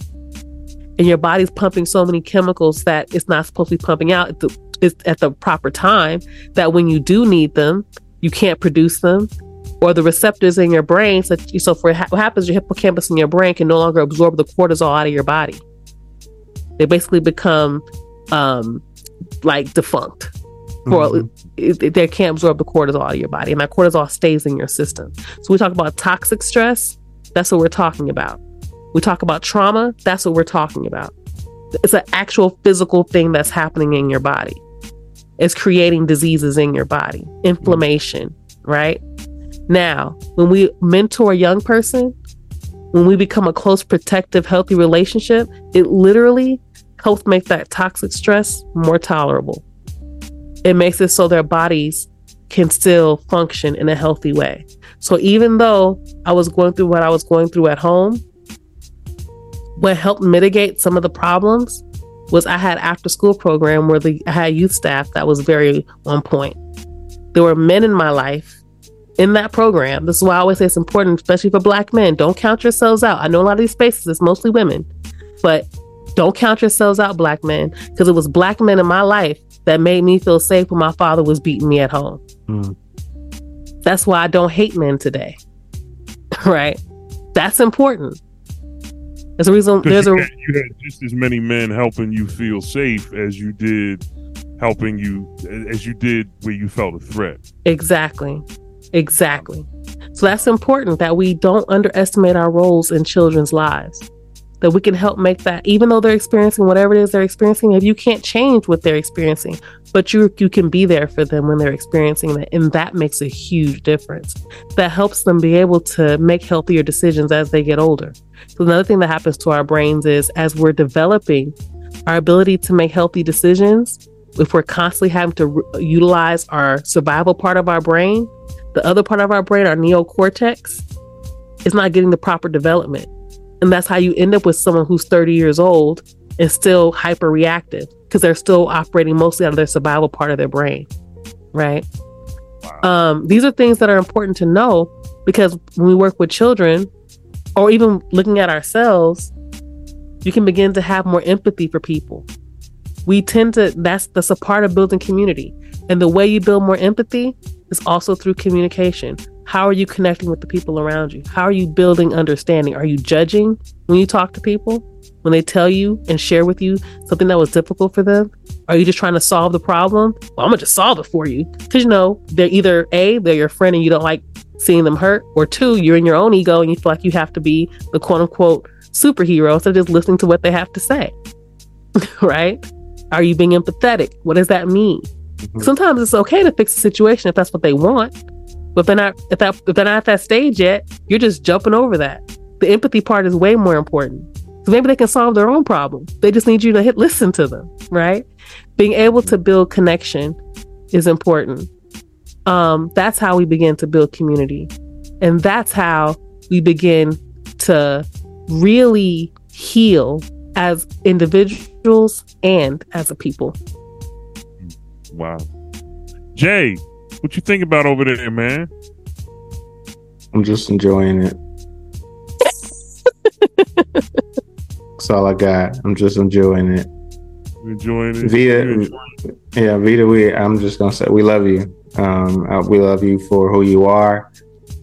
and your body's pumping so many chemicals that it's not supposed to be pumping out. The, It's at the proper time that when you do need them, you can't produce them, or the receptors in your brain. So, so for ha- what happens, your hippocampus in your brain can no longer absorb the cortisol out of your body. They basically become um, like defunct. Mm-hmm. It, it, they can't absorb the cortisol out of your body, and that cortisol stays in your system. So we talk about toxic stress. That's what we're talking about. We talk about trauma. That's what we're talking about. It's an actual physical thing that's happening in your body. It's creating diseases in your body, inflammation, right? Now, when we mentor a young person, when we become a close, protective, healthy relationship, it literally helps make that toxic stress more tolerable. It makes it so their bodies can still function in a healthy way. So even though I was going through what I was going through at home, what helped mitigate some of the problems was I had after school program where the, I had youth staff that was very on point. There were men in my life in that program. This is why I always say it's important, especially for Black men. Don't count yourselves out. I know a lot of these spaces, it's mostly women, but don't count yourselves out, Black men, because it was Black men in my life that made me feel safe when my father was beating me at home. Mm. That's why I don't hate men today, right? That's important. There's a reason. There's you, a, had, you had just as many men helping you feel safe as you did helping you as you did where you felt a threat. Exactly, exactly. So that's important that we don't underestimate our roles in children's lives. That we can help make that, even though they're experiencing whatever it is they're experiencing. If you can't change what they're experiencing, but you you can be there for them when they're experiencing that, and that makes a huge difference. That helps them be able to make healthier decisions as they get older. So another thing that happens to our brains is as we're developing our ability to make healthy decisions, if we're constantly having to re- utilize our survival part of our brain, the other part of our brain, our neocortex, is not getting the proper development. And that's how you end up with someone who's thirty years old and still hyperreactive because they're still operating mostly out of their survival part of their brain, right? Wow. Um, these are things that are important to know because when we work with children, or even looking at ourselves, you can begin to have more empathy for people. We tend to, that's, that's a part of building community. And the way you build more empathy is also through communication. How are you connecting with the people around you? How are you building understanding? Are you judging when you talk to people, when they tell you and share with you something that was difficult for them? Are you just trying to solve the problem? Well, I'm going to just solve it for you. Because, you know, they're either A, they're your friend and you don't like seeing them hurt, or two, you're in your own ego and you feel like you have to be the quote unquote superhero instead of just listening to what they have to say, right? Are you being empathetic? What does that mean? Mm-hmm. Sometimes it's okay to fix the situation if that's what they want. But if they're, not, if, that, if they're not at that stage yet, you're just jumping over that. The empathy part is way more important. So maybe they can solve their own problem. They just need you to hit listen to them, right? Being able to build connection is important. Um, that's how we begin to build community. And that's how we begin to really heal as individuals and as a people. Wow. Jay, what you think about over there, man? I'm just enjoying it. That's all I got. I'm just enjoying it. Enjoying it. Vida, yeah, Vida, we, I'm just going to say we love you. Um, uh, we love you for who you are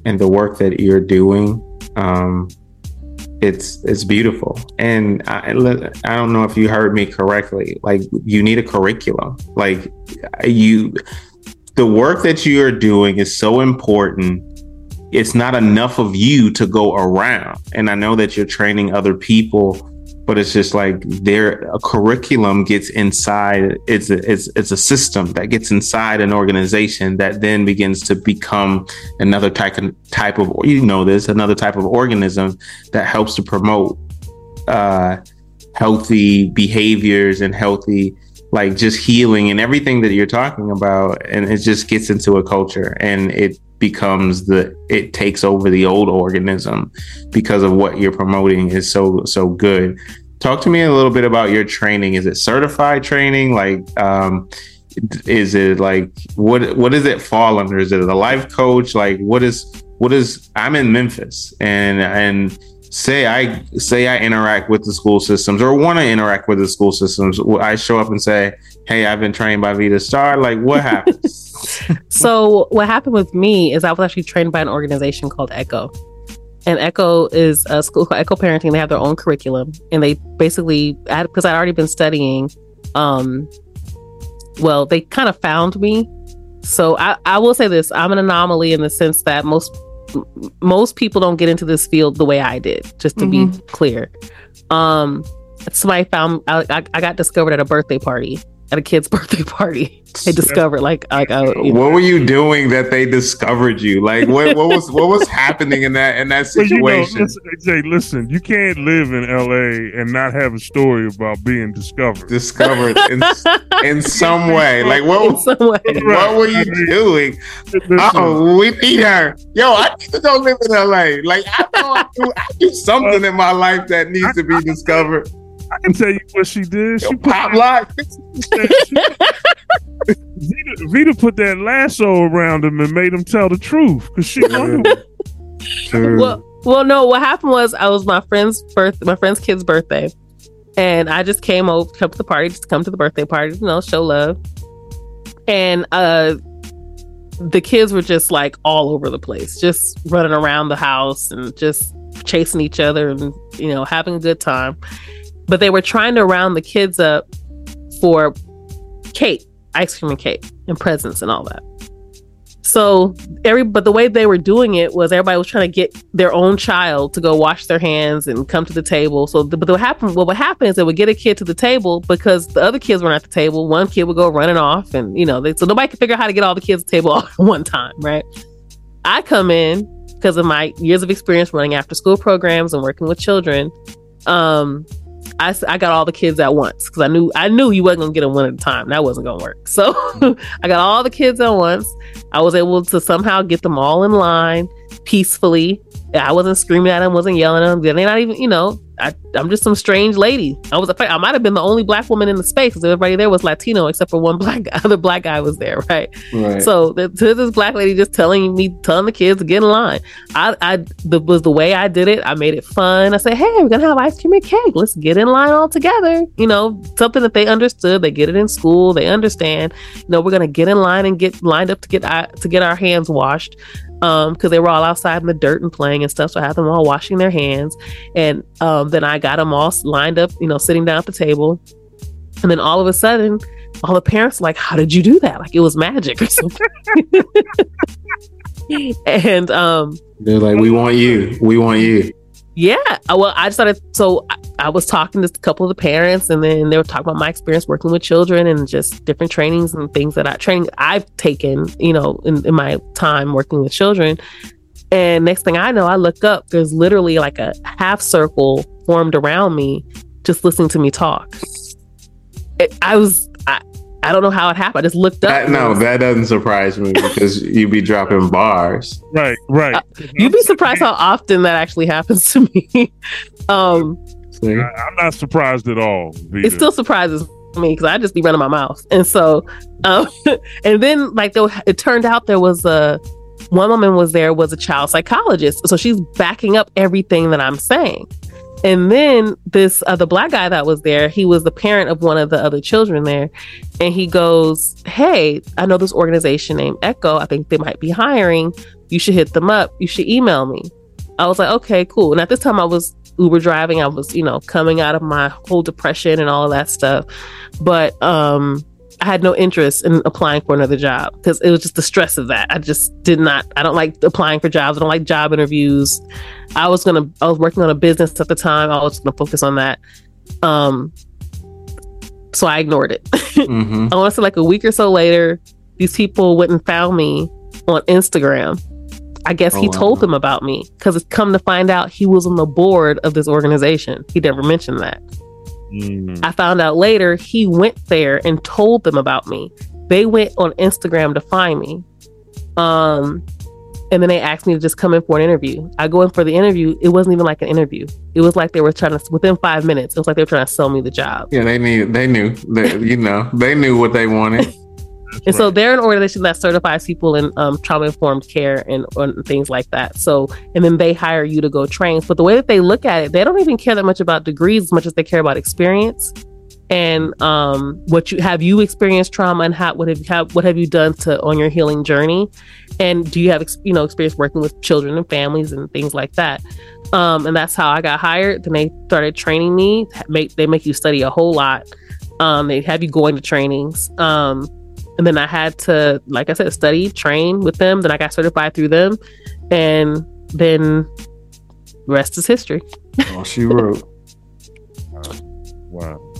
and the work that you're doing. Um, it's it's beautiful. And I, I don't know if you heard me correctly. Like, you need a curriculum. Like, you, the work that you are doing is so important. It's not enough of you to go around. And I know that you're training other people, but it's just like there a curriculum gets inside. It's a, it's it's a system that gets inside an organization that then begins to become another type of, type of you know this another type of organism that helps to promote uh, healthy behaviors and healthy, like, just healing and everything that you're talking about. And it just gets into a culture, and it becomes the it takes over the old organism because of what you're promoting is so so good. Talk to me a little bit about your training. Is it certified training? Like, um is it like what what does it fall under? Is it a life coach? Like, what is what is I'm in Memphis, and and Say I say I interact with the school systems or want to interact with the school systems. I show up and say, hey, I've been trained by Vida Starr. Like, what happens? So what happened with me is I was actually trained by an organization called Echo. And Echo is a school called Echo Parenting. They have their own curriculum. And they basically, because I'd already been studying, um, well, they kind of found me. So I, I will say this. I'm an anomaly in the sense that most most people don't get into this field the way I did, just to mm-hmm. be clear. Um, somebody found, I, I, I got discovered at a birthday party, at a kid's birthday party. They discovered like, like I, you know. What were you doing that they discovered you? Like, what, what was what was happening in that in that situation? Well, you know, listen, Jay, listen, you can't live in L A and not have a story about being discovered. Discovered in, in some way. Like, what, in some way. What were you doing? Oh, we need her. Yo, I need to go live in L A. Like, I know I do, I do something in my life that needs to be discovered. I can tell you what she did. Yo, she pop lock. Vida, Vida put that lasso around him and made him tell the truth because she wanted it. Sure. Well, well, no. What happened was I was my friend's birth, my friend's kid's birthday, and I just came over, come to the party, just come to the birthday party, you know, show love. And uh, the kids were just like all over the place, just running around the house and just chasing each other and, you know, having a good time. But they were trying to round the kids up for cake, ice cream and cake and presents and all that. So every, but the way they were doing it was everybody was trying to get their own child to go wash their hands and come to the table. So the, but what happened, what would happen is they would get a kid to the table because the other kids weren't at the table. One kid would go running off and, you know, they, so nobody could figure out how to get all the kids to the table all at one time, right? I come in because of my years of experience running after school programs and working with children. Um, I, I got all the kids at once because I knew I knew you wasn't going to get them one at a time. That wasn't going to work. So I got all the kids at once. I was able to somehow get them all in line peacefully. I wasn't screaming at them, wasn't yelling at them. They're not even, you know, I, I'm just some strange lady. I was, I might have been the only black woman in the space because everybody there was Latino except for one black guy. Other black guy was there, right? Right. So the, to this black lady just telling me, telling the kids to get in line. I, I the, was the way I did it. I made it fun. I said, hey, we're gonna have ice cream and cake. Let's get in line all together. You know, something that they understood. They get it in school. They understand. You know, we're gonna get in line and get lined up to get to get our hands washed. Um, because they were all outside in the dirt and playing and stuff. So I had them all washing their hands. And um, then I got them all lined up, you know, sitting down at the table. And then all of a sudden, all the parents were like, how did you do that? Like it was magic or something. and um, they're like, we want you. We want you. Yeah. Well, I started. So I, I was talking to a couple of the parents and then they were talking about my experience working with children and just different trainings and things that I training I've taken, you know, in, in my time working with children. And next thing I know, I look up, there's literally like a half circle formed around me, just listening to me talk. It, I was I, I don't know how it happened. I just looked up. That, no, that doesn't surprise me because you be dropping bars. Right, right. Uh, you'd be surprised how often that actually happens to me. um, I, I'm not surprised at all. Vida. It still surprises me because I just be running my mouth. And so, um, and then like there, it turned out there was a, one woman was there was a child psychologist. So she's backing up everything that I'm saying. And then this other uh, black guy that was there, he was the parent of one of the other children there. And he goes, hey, I know this organization named Echo. I think they might be hiring. You should hit them up. You should email me. I was like, okay, cool. And at this time I was Uber driving. I was, you know, coming out of my whole depression and all of that stuff. But um, I had no interest in applying for another job because it was just the stress of that. I just did not, I don't like applying for jobs. I don't like job interviews. I was going to, I was working on a business at the time. I was going to focus on that. Um, so I ignored it. Mm-hmm. I want to say like a week or so later, these people went and found me on Instagram. I guess oh, he told wow. them about me because it's come to find out he was on the board of this organization. He never mentioned that. Mm. I found out later he went there and told them about me. They went on Instagram to find me. Um, and then they asked me to just come in for an interview. I go in for the interview. It wasn't even like an interview. It was like they were trying to, within five minutes, it was like they were trying to sell me the job. Yeah, they knew. They knew. They, you know, they knew what they wanted. And right. so they're an organization that certifies people in um, trauma-informed care and, and things like that. So, and then they hire you to go train. But the way that they look at it, they don't even care that much about degrees as much as they care about experience. And um, what you have you experienced trauma, and how what have you have, what have you done to on your healing journey, and do you have you know experience working with children and families and things like that. Um, and that's how I got hired. Then they started training me. Make they make you study a whole lot. Um, they have you going to trainings. Um, And then I had to, like I said, study, train with them. Then I got certified through them. And then the rest is history. Oh, she wrote. Wow. wow.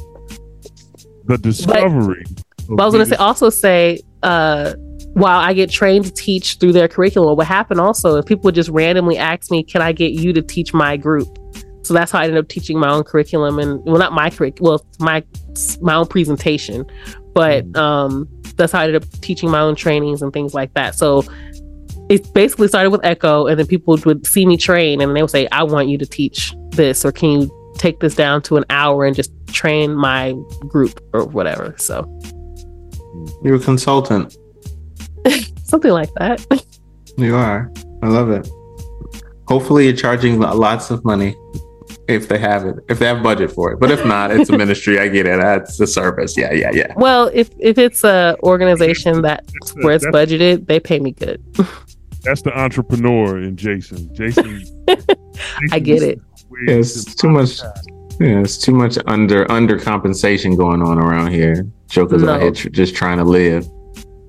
The discovery. But, but I was going to say, also say, uh, while I get trained to teach through their curriculum, what happened also is people would just randomly ask me, can I get you to teach my group? So that's how I ended up teaching my own curriculum. And well, not my curriculum, well, my, my own presentation. But mm. um, that's how I ended up teaching my own trainings and things like that. So it basically started with Echo, and then people would see me train, and they would say, I want you to teach this, or can you take this down to an hour and just train my group or whatever. So you're a consultant. Something like that. You are. I love it. Hopefully you're charging lots of money. If they have it, if they have budget for it, but if not, it's a ministry. I get it. That's a service. Yeah, yeah, yeah. Well, if if it's a organization that that's where it's budgeted, they pay me good. That's the entrepreneur in Jason. Jason, Jason I get it. Yeah, it's too much. Yeah, it's too much under under compensation going on around here. Jokers no. out here just trying to live.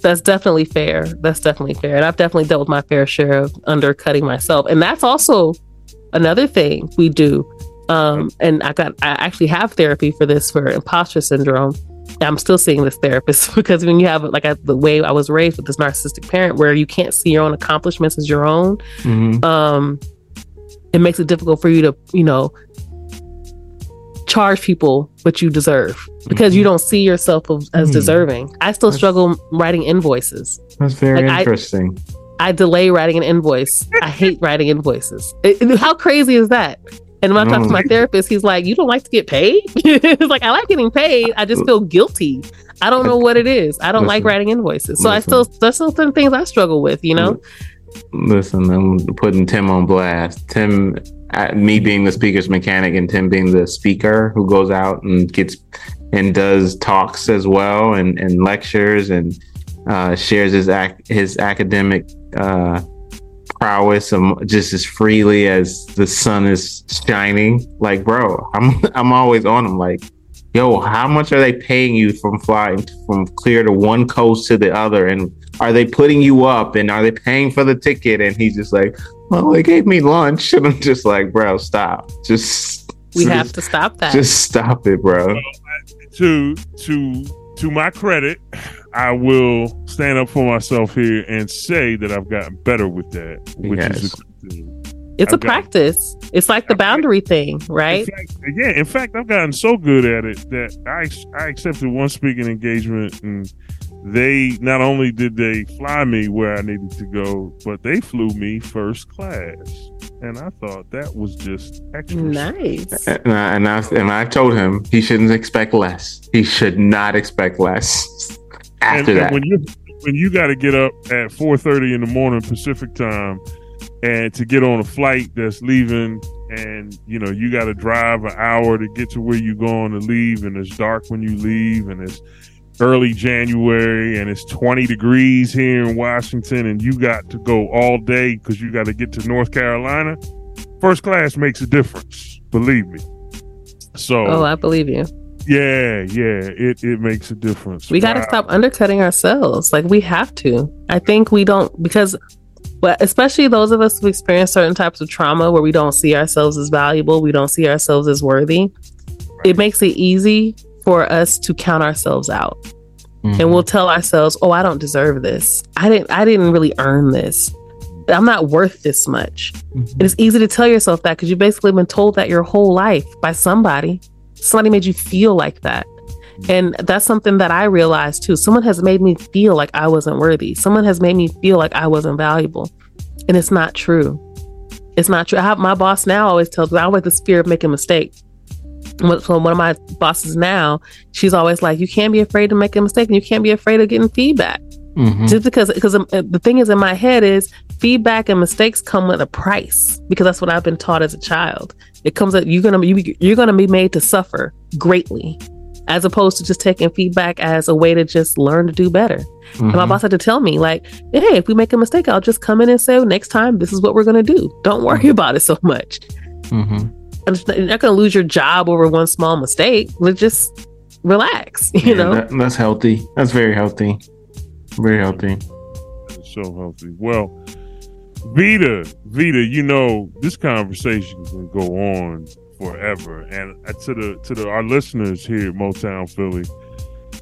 That's definitely fair. That's definitely fair, and I've definitely dealt with my fair share of undercutting myself, and that's also another thing we do. Um, and I got, I actually have therapy for this, for imposter syndrome. I'm still seeing this therapist because when you have like I, the way I was raised with this narcissistic parent where you can't see your own accomplishments as your own, mm-hmm. um, it makes it difficult for you to, you know, charge people what you deserve because mm-hmm. you don't see yourself as mm-hmm. deserving. I still that's, struggle writing invoices. That's very like, interesting. I, I delay writing an invoice. I hate writing invoices. It, how crazy is that? And when I talk to my therapist, he's like, you don't like to get paid? It's like, I like getting paid. I just feel guilty. I don't know what it is. I don't listen, like writing invoices. So listen. I still, there's still some things I struggle with, you know? Listen, I'm putting Tim on blast. Tim, I, me being the speaker's mechanic and Tim being the speaker who goes out and gets and does talks as well and, and lectures and uh, shares his, ac- his academic uh prowess um, just as freely as the sun is shining. Like, bro, I'm I'm always on them. Like, yo, how much are they paying you from flying from clear to one coast to the other? And are they putting you up? And are they paying for the ticket? And he's just like, well, they gave me lunch. And I'm just like, bro, stop. Just we just, have to stop that. Just stop it, bro. So, to to to my credit, I will stand up for myself here and say that I've gotten better with that, which yes. is a good thing. It's I've a gotten, practice. It's like the I've boundary got, thing, right? In fact, yeah. In fact, I've gotten so good at it that I I accepted one speaking engagement, and they not only did they fly me where I needed to go, but they flew me first class, and I thought that was just extra nice. And I, and I and I told him he shouldn't expect less. He should not expect less. After and, that. And when you when you got to get up at four thirty in the morning Pacific time and to get on a flight that's leaving, and you know you got to drive an hour to get to where you're going to leave, and it's dark when you leave, and it's early January, and it's twenty degrees here in Washington, and you got to go all day because you got to get to North Carolina. First class makes a difference. Believe me. So oh, I believe you. Yeah, yeah. It it makes a difference. We wow. got to stop undercutting ourselves. Like, we have to. I think we don't, because, but especially those of us who experience certain types of trauma where we don't see ourselves as valuable, we don't see ourselves as worthy. Right. It makes it easy for us to count ourselves out. Mm-hmm. And we'll tell ourselves, "Oh, I don't deserve this. I didn't I didn't really earn this. I'm not worth this much." Mm-hmm. And it's easy to tell yourself that because you've basically been told that your whole life by somebody. Somebody made you feel like that. And that's something that I realized too. Someone has made me feel like I wasn't worthy. Someone has made me feel like I wasn't valuable. And it's not true. It's not true. I have, my boss now always tells me, I don't like the fear of making a mistake. From one of my bosses now, she's always like, you can't be afraid to make a mistake and you can't be afraid of getting feedback. Mm-hmm. Just because, because the thing is in my head is feedback and mistakes come with a price, because that's what I've been taught as a child. It comes that you're gonna you, you're gonna be made to suffer greatly, as opposed to just taking feedback as a way to just learn to do better. Mm-hmm. And my boss had to tell me, like, hey, if we make a mistake, I'll just come in and say, well, next time this is what we're gonna do. Don't worry mm-hmm. about it so much. Mm-hmm. You're not gonna lose your job over one small mistake. Let's just relax, you yeah, know. That, that's healthy. That's very healthy. Very healthy. So healthy. Well, Vida, Vida, you know, this conversation can go on forever. And to the to the our listeners here at Motown Philly,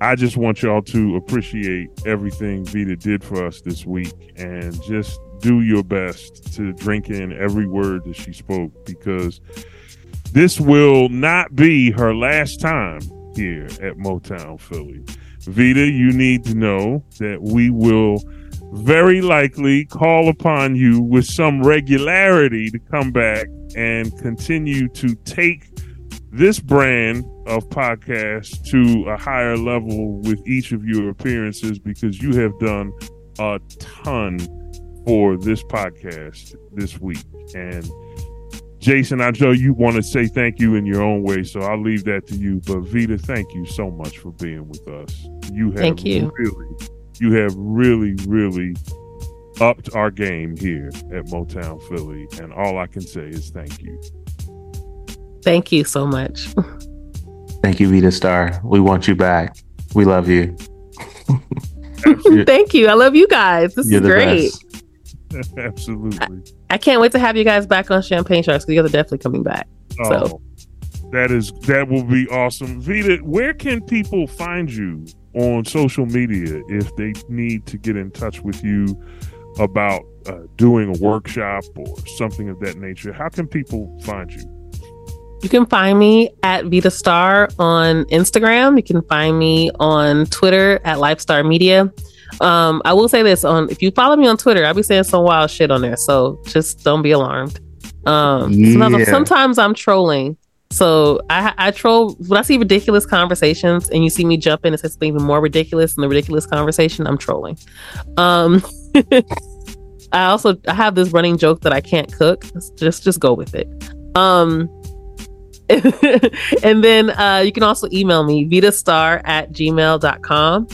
I just want y'all to appreciate everything Vida did for us this week, and just do your best to drink in every word that she spoke, because this will not be her last time here at Motown Philly. Vida, you need to know that we will very likely call upon you with some regularity to come back and continue to take this brand of podcast to a higher level with each of your appearances, because you have done a ton for this podcast this week. And Jason, I know you want to say thank you in your own way, so I'll leave that to you. But Vida, thank you so much for being with us. You have thank you. really, you have really, really upped our game here at Motown Philly, and all I can say is thank you. Thank you so much. Thank you, Vida Starr. We want you back. We love you. Thank you. I love you guys. This You're is great. Best. Absolutely. I, I can't wait to have you guys back on Champagne Sharks, because you guys are definitely coming back. Oh, so that is that will be awesome. Vida, where can people find you on social media if they need to get in touch with you about uh, doing a workshop or something of that nature? How can people find you? You can find me at Vida Starr on Instagram. You can find me on Twitter at Lifestar Media. Um, I will say this, on if you follow me on Twitter, I'll be saying some wild shit on there, so just don't be alarmed. Um, yeah. sometimes, sometimes I'm trolling, so I, I troll when I see ridiculous conversations, and you see me jump in and say something even more ridiculous than the ridiculous conversation. I'm trolling. Um, I also I have this running joke that I can't cook. Just just go with it. Um, and then uh, you can also email me vidastar at gmail dot com.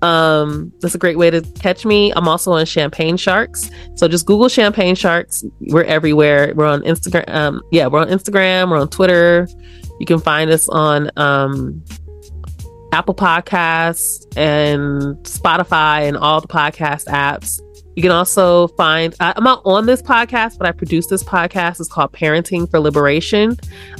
Um, that's a great way to catch me. I'm also on Champagne Sharks, so just Google Champagne Sharks. We're everywhere. We're on Instagram. Um, yeah, we're on Instagram. We're on Twitter. You can find us on um, Apple Podcasts and Spotify and all the podcast apps. You can also find, I, I'm not on this podcast, but I produce this podcast. It's called Parenting for Liberation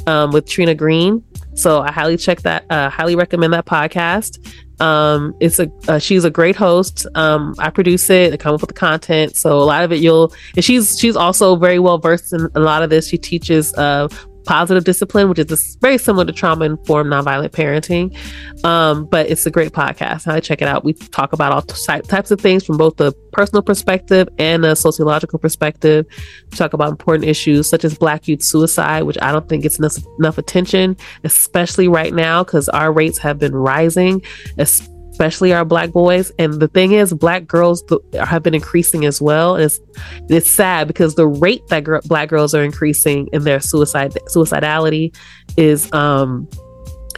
um, with Trina Green. So I highly check that. Uh, highly recommend that podcast. Um, it's a uh, she's a great host. Um, I produce it. I come up with the content. So a lot of it you'll. And she's she's also very well versed in a lot of this. She teaches uh, positive discipline, which is this, very similar to trauma informed nonviolent parenting. Um, but it's a great podcast. I check it out. We talk about all ty- types of things from both the personal perspective and a sociological perspective. We talk about important issues such as Black youth suicide, which I don't think gets enough, enough attention, especially right now, because our rates have been rising, especially our Black boys. And the thing is, Black girls th- have been increasing as well. And it's, it's sad because the rate that gr- Black girls are increasing in their suicide suicidality is um,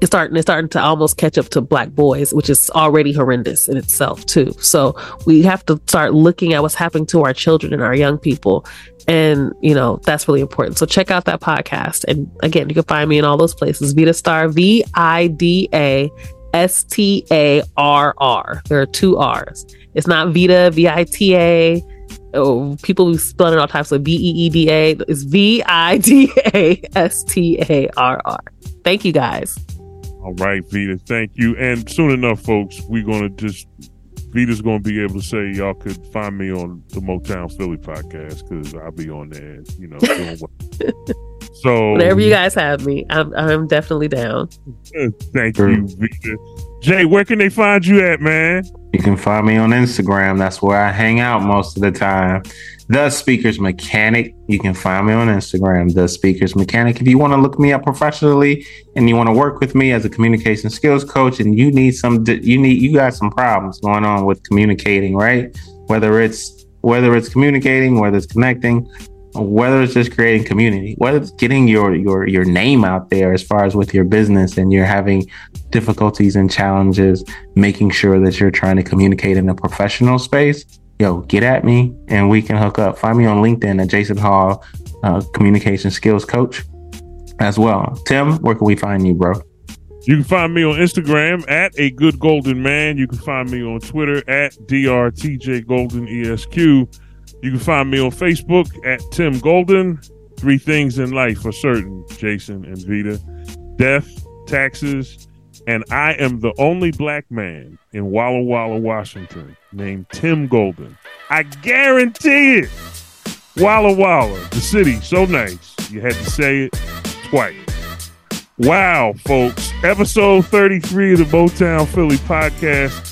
it's starting it's starting to almost catch up to Black boys, which is already horrendous in itself too. So we have to start looking at what's happening to our children and our young people. And, you know, that's really important. So check out that podcast. And again, you can find me in all those places. Vida Starr, V I D A S T A R R. There are two R's. It's not Vida, V I T A. Oh, people spelling all types of V E E D A. It's V I D A S T A R R. Thank you, guys. All right, Vida. Thank you. And soon enough, folks, we're going to just... Vida's going to be able to say y'all could find me on the Motown Philly podcast because I'll be on there, you know. Doing what. So whenever you guys have me, I'm, I'm definitely down. Thank you, Vida. Jay, where can they find you at, man? You can find me on Instagram. That's where I hang out most of the time. The Speakers Mechanic. You can find me on Instagram, The Speakers Mechanic. If you want to look me up professionally and you want to work with me as a communication skills coach, and you need some, you need, you got some problems going on with communicating, right? Whether it's whether it's communicating, whether it's connecting, whether it's just creating community, whether it's getting your your your name out there as far as with your business, and you're having difficulties and challenges making sure that you're trying to communicate in a professional space, yo, get at me and we can hook up. Find me on LinkedIn at Jason Hall, uh, communication skills coach as well. Tim, where can we find you, bro? You can find me on Instagram at A Good Golden Man. You can find me on Twitter at D R T J Golden E S Q. You can find me on Facebook at Tim Golden. Three things in life are certain, Jason and Vida: death, taxes, and I am the only Black man in Walla Walla, Washington, named Tim Golden. I guarantee it. Walla Walla, the city, so nice. You had to say it twice. Wow, folks. Episode thirty-three of the Motown Philly podcast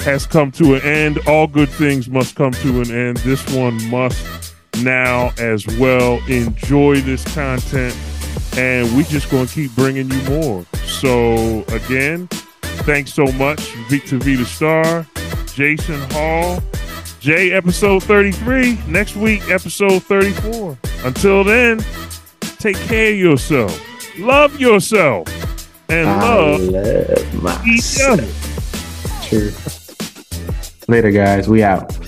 has come to an end. All good things must come to an end. This one must now as well. Enjoy this content, and we just going to keep bringing you more. So again, thanks so much to Vida Starr, Jason Hall, Jay, episode thirty-three. Next week, episode thirty-four. Until then, take care of yourself, love yourself, and love, love each other. True. Later, guys. We out.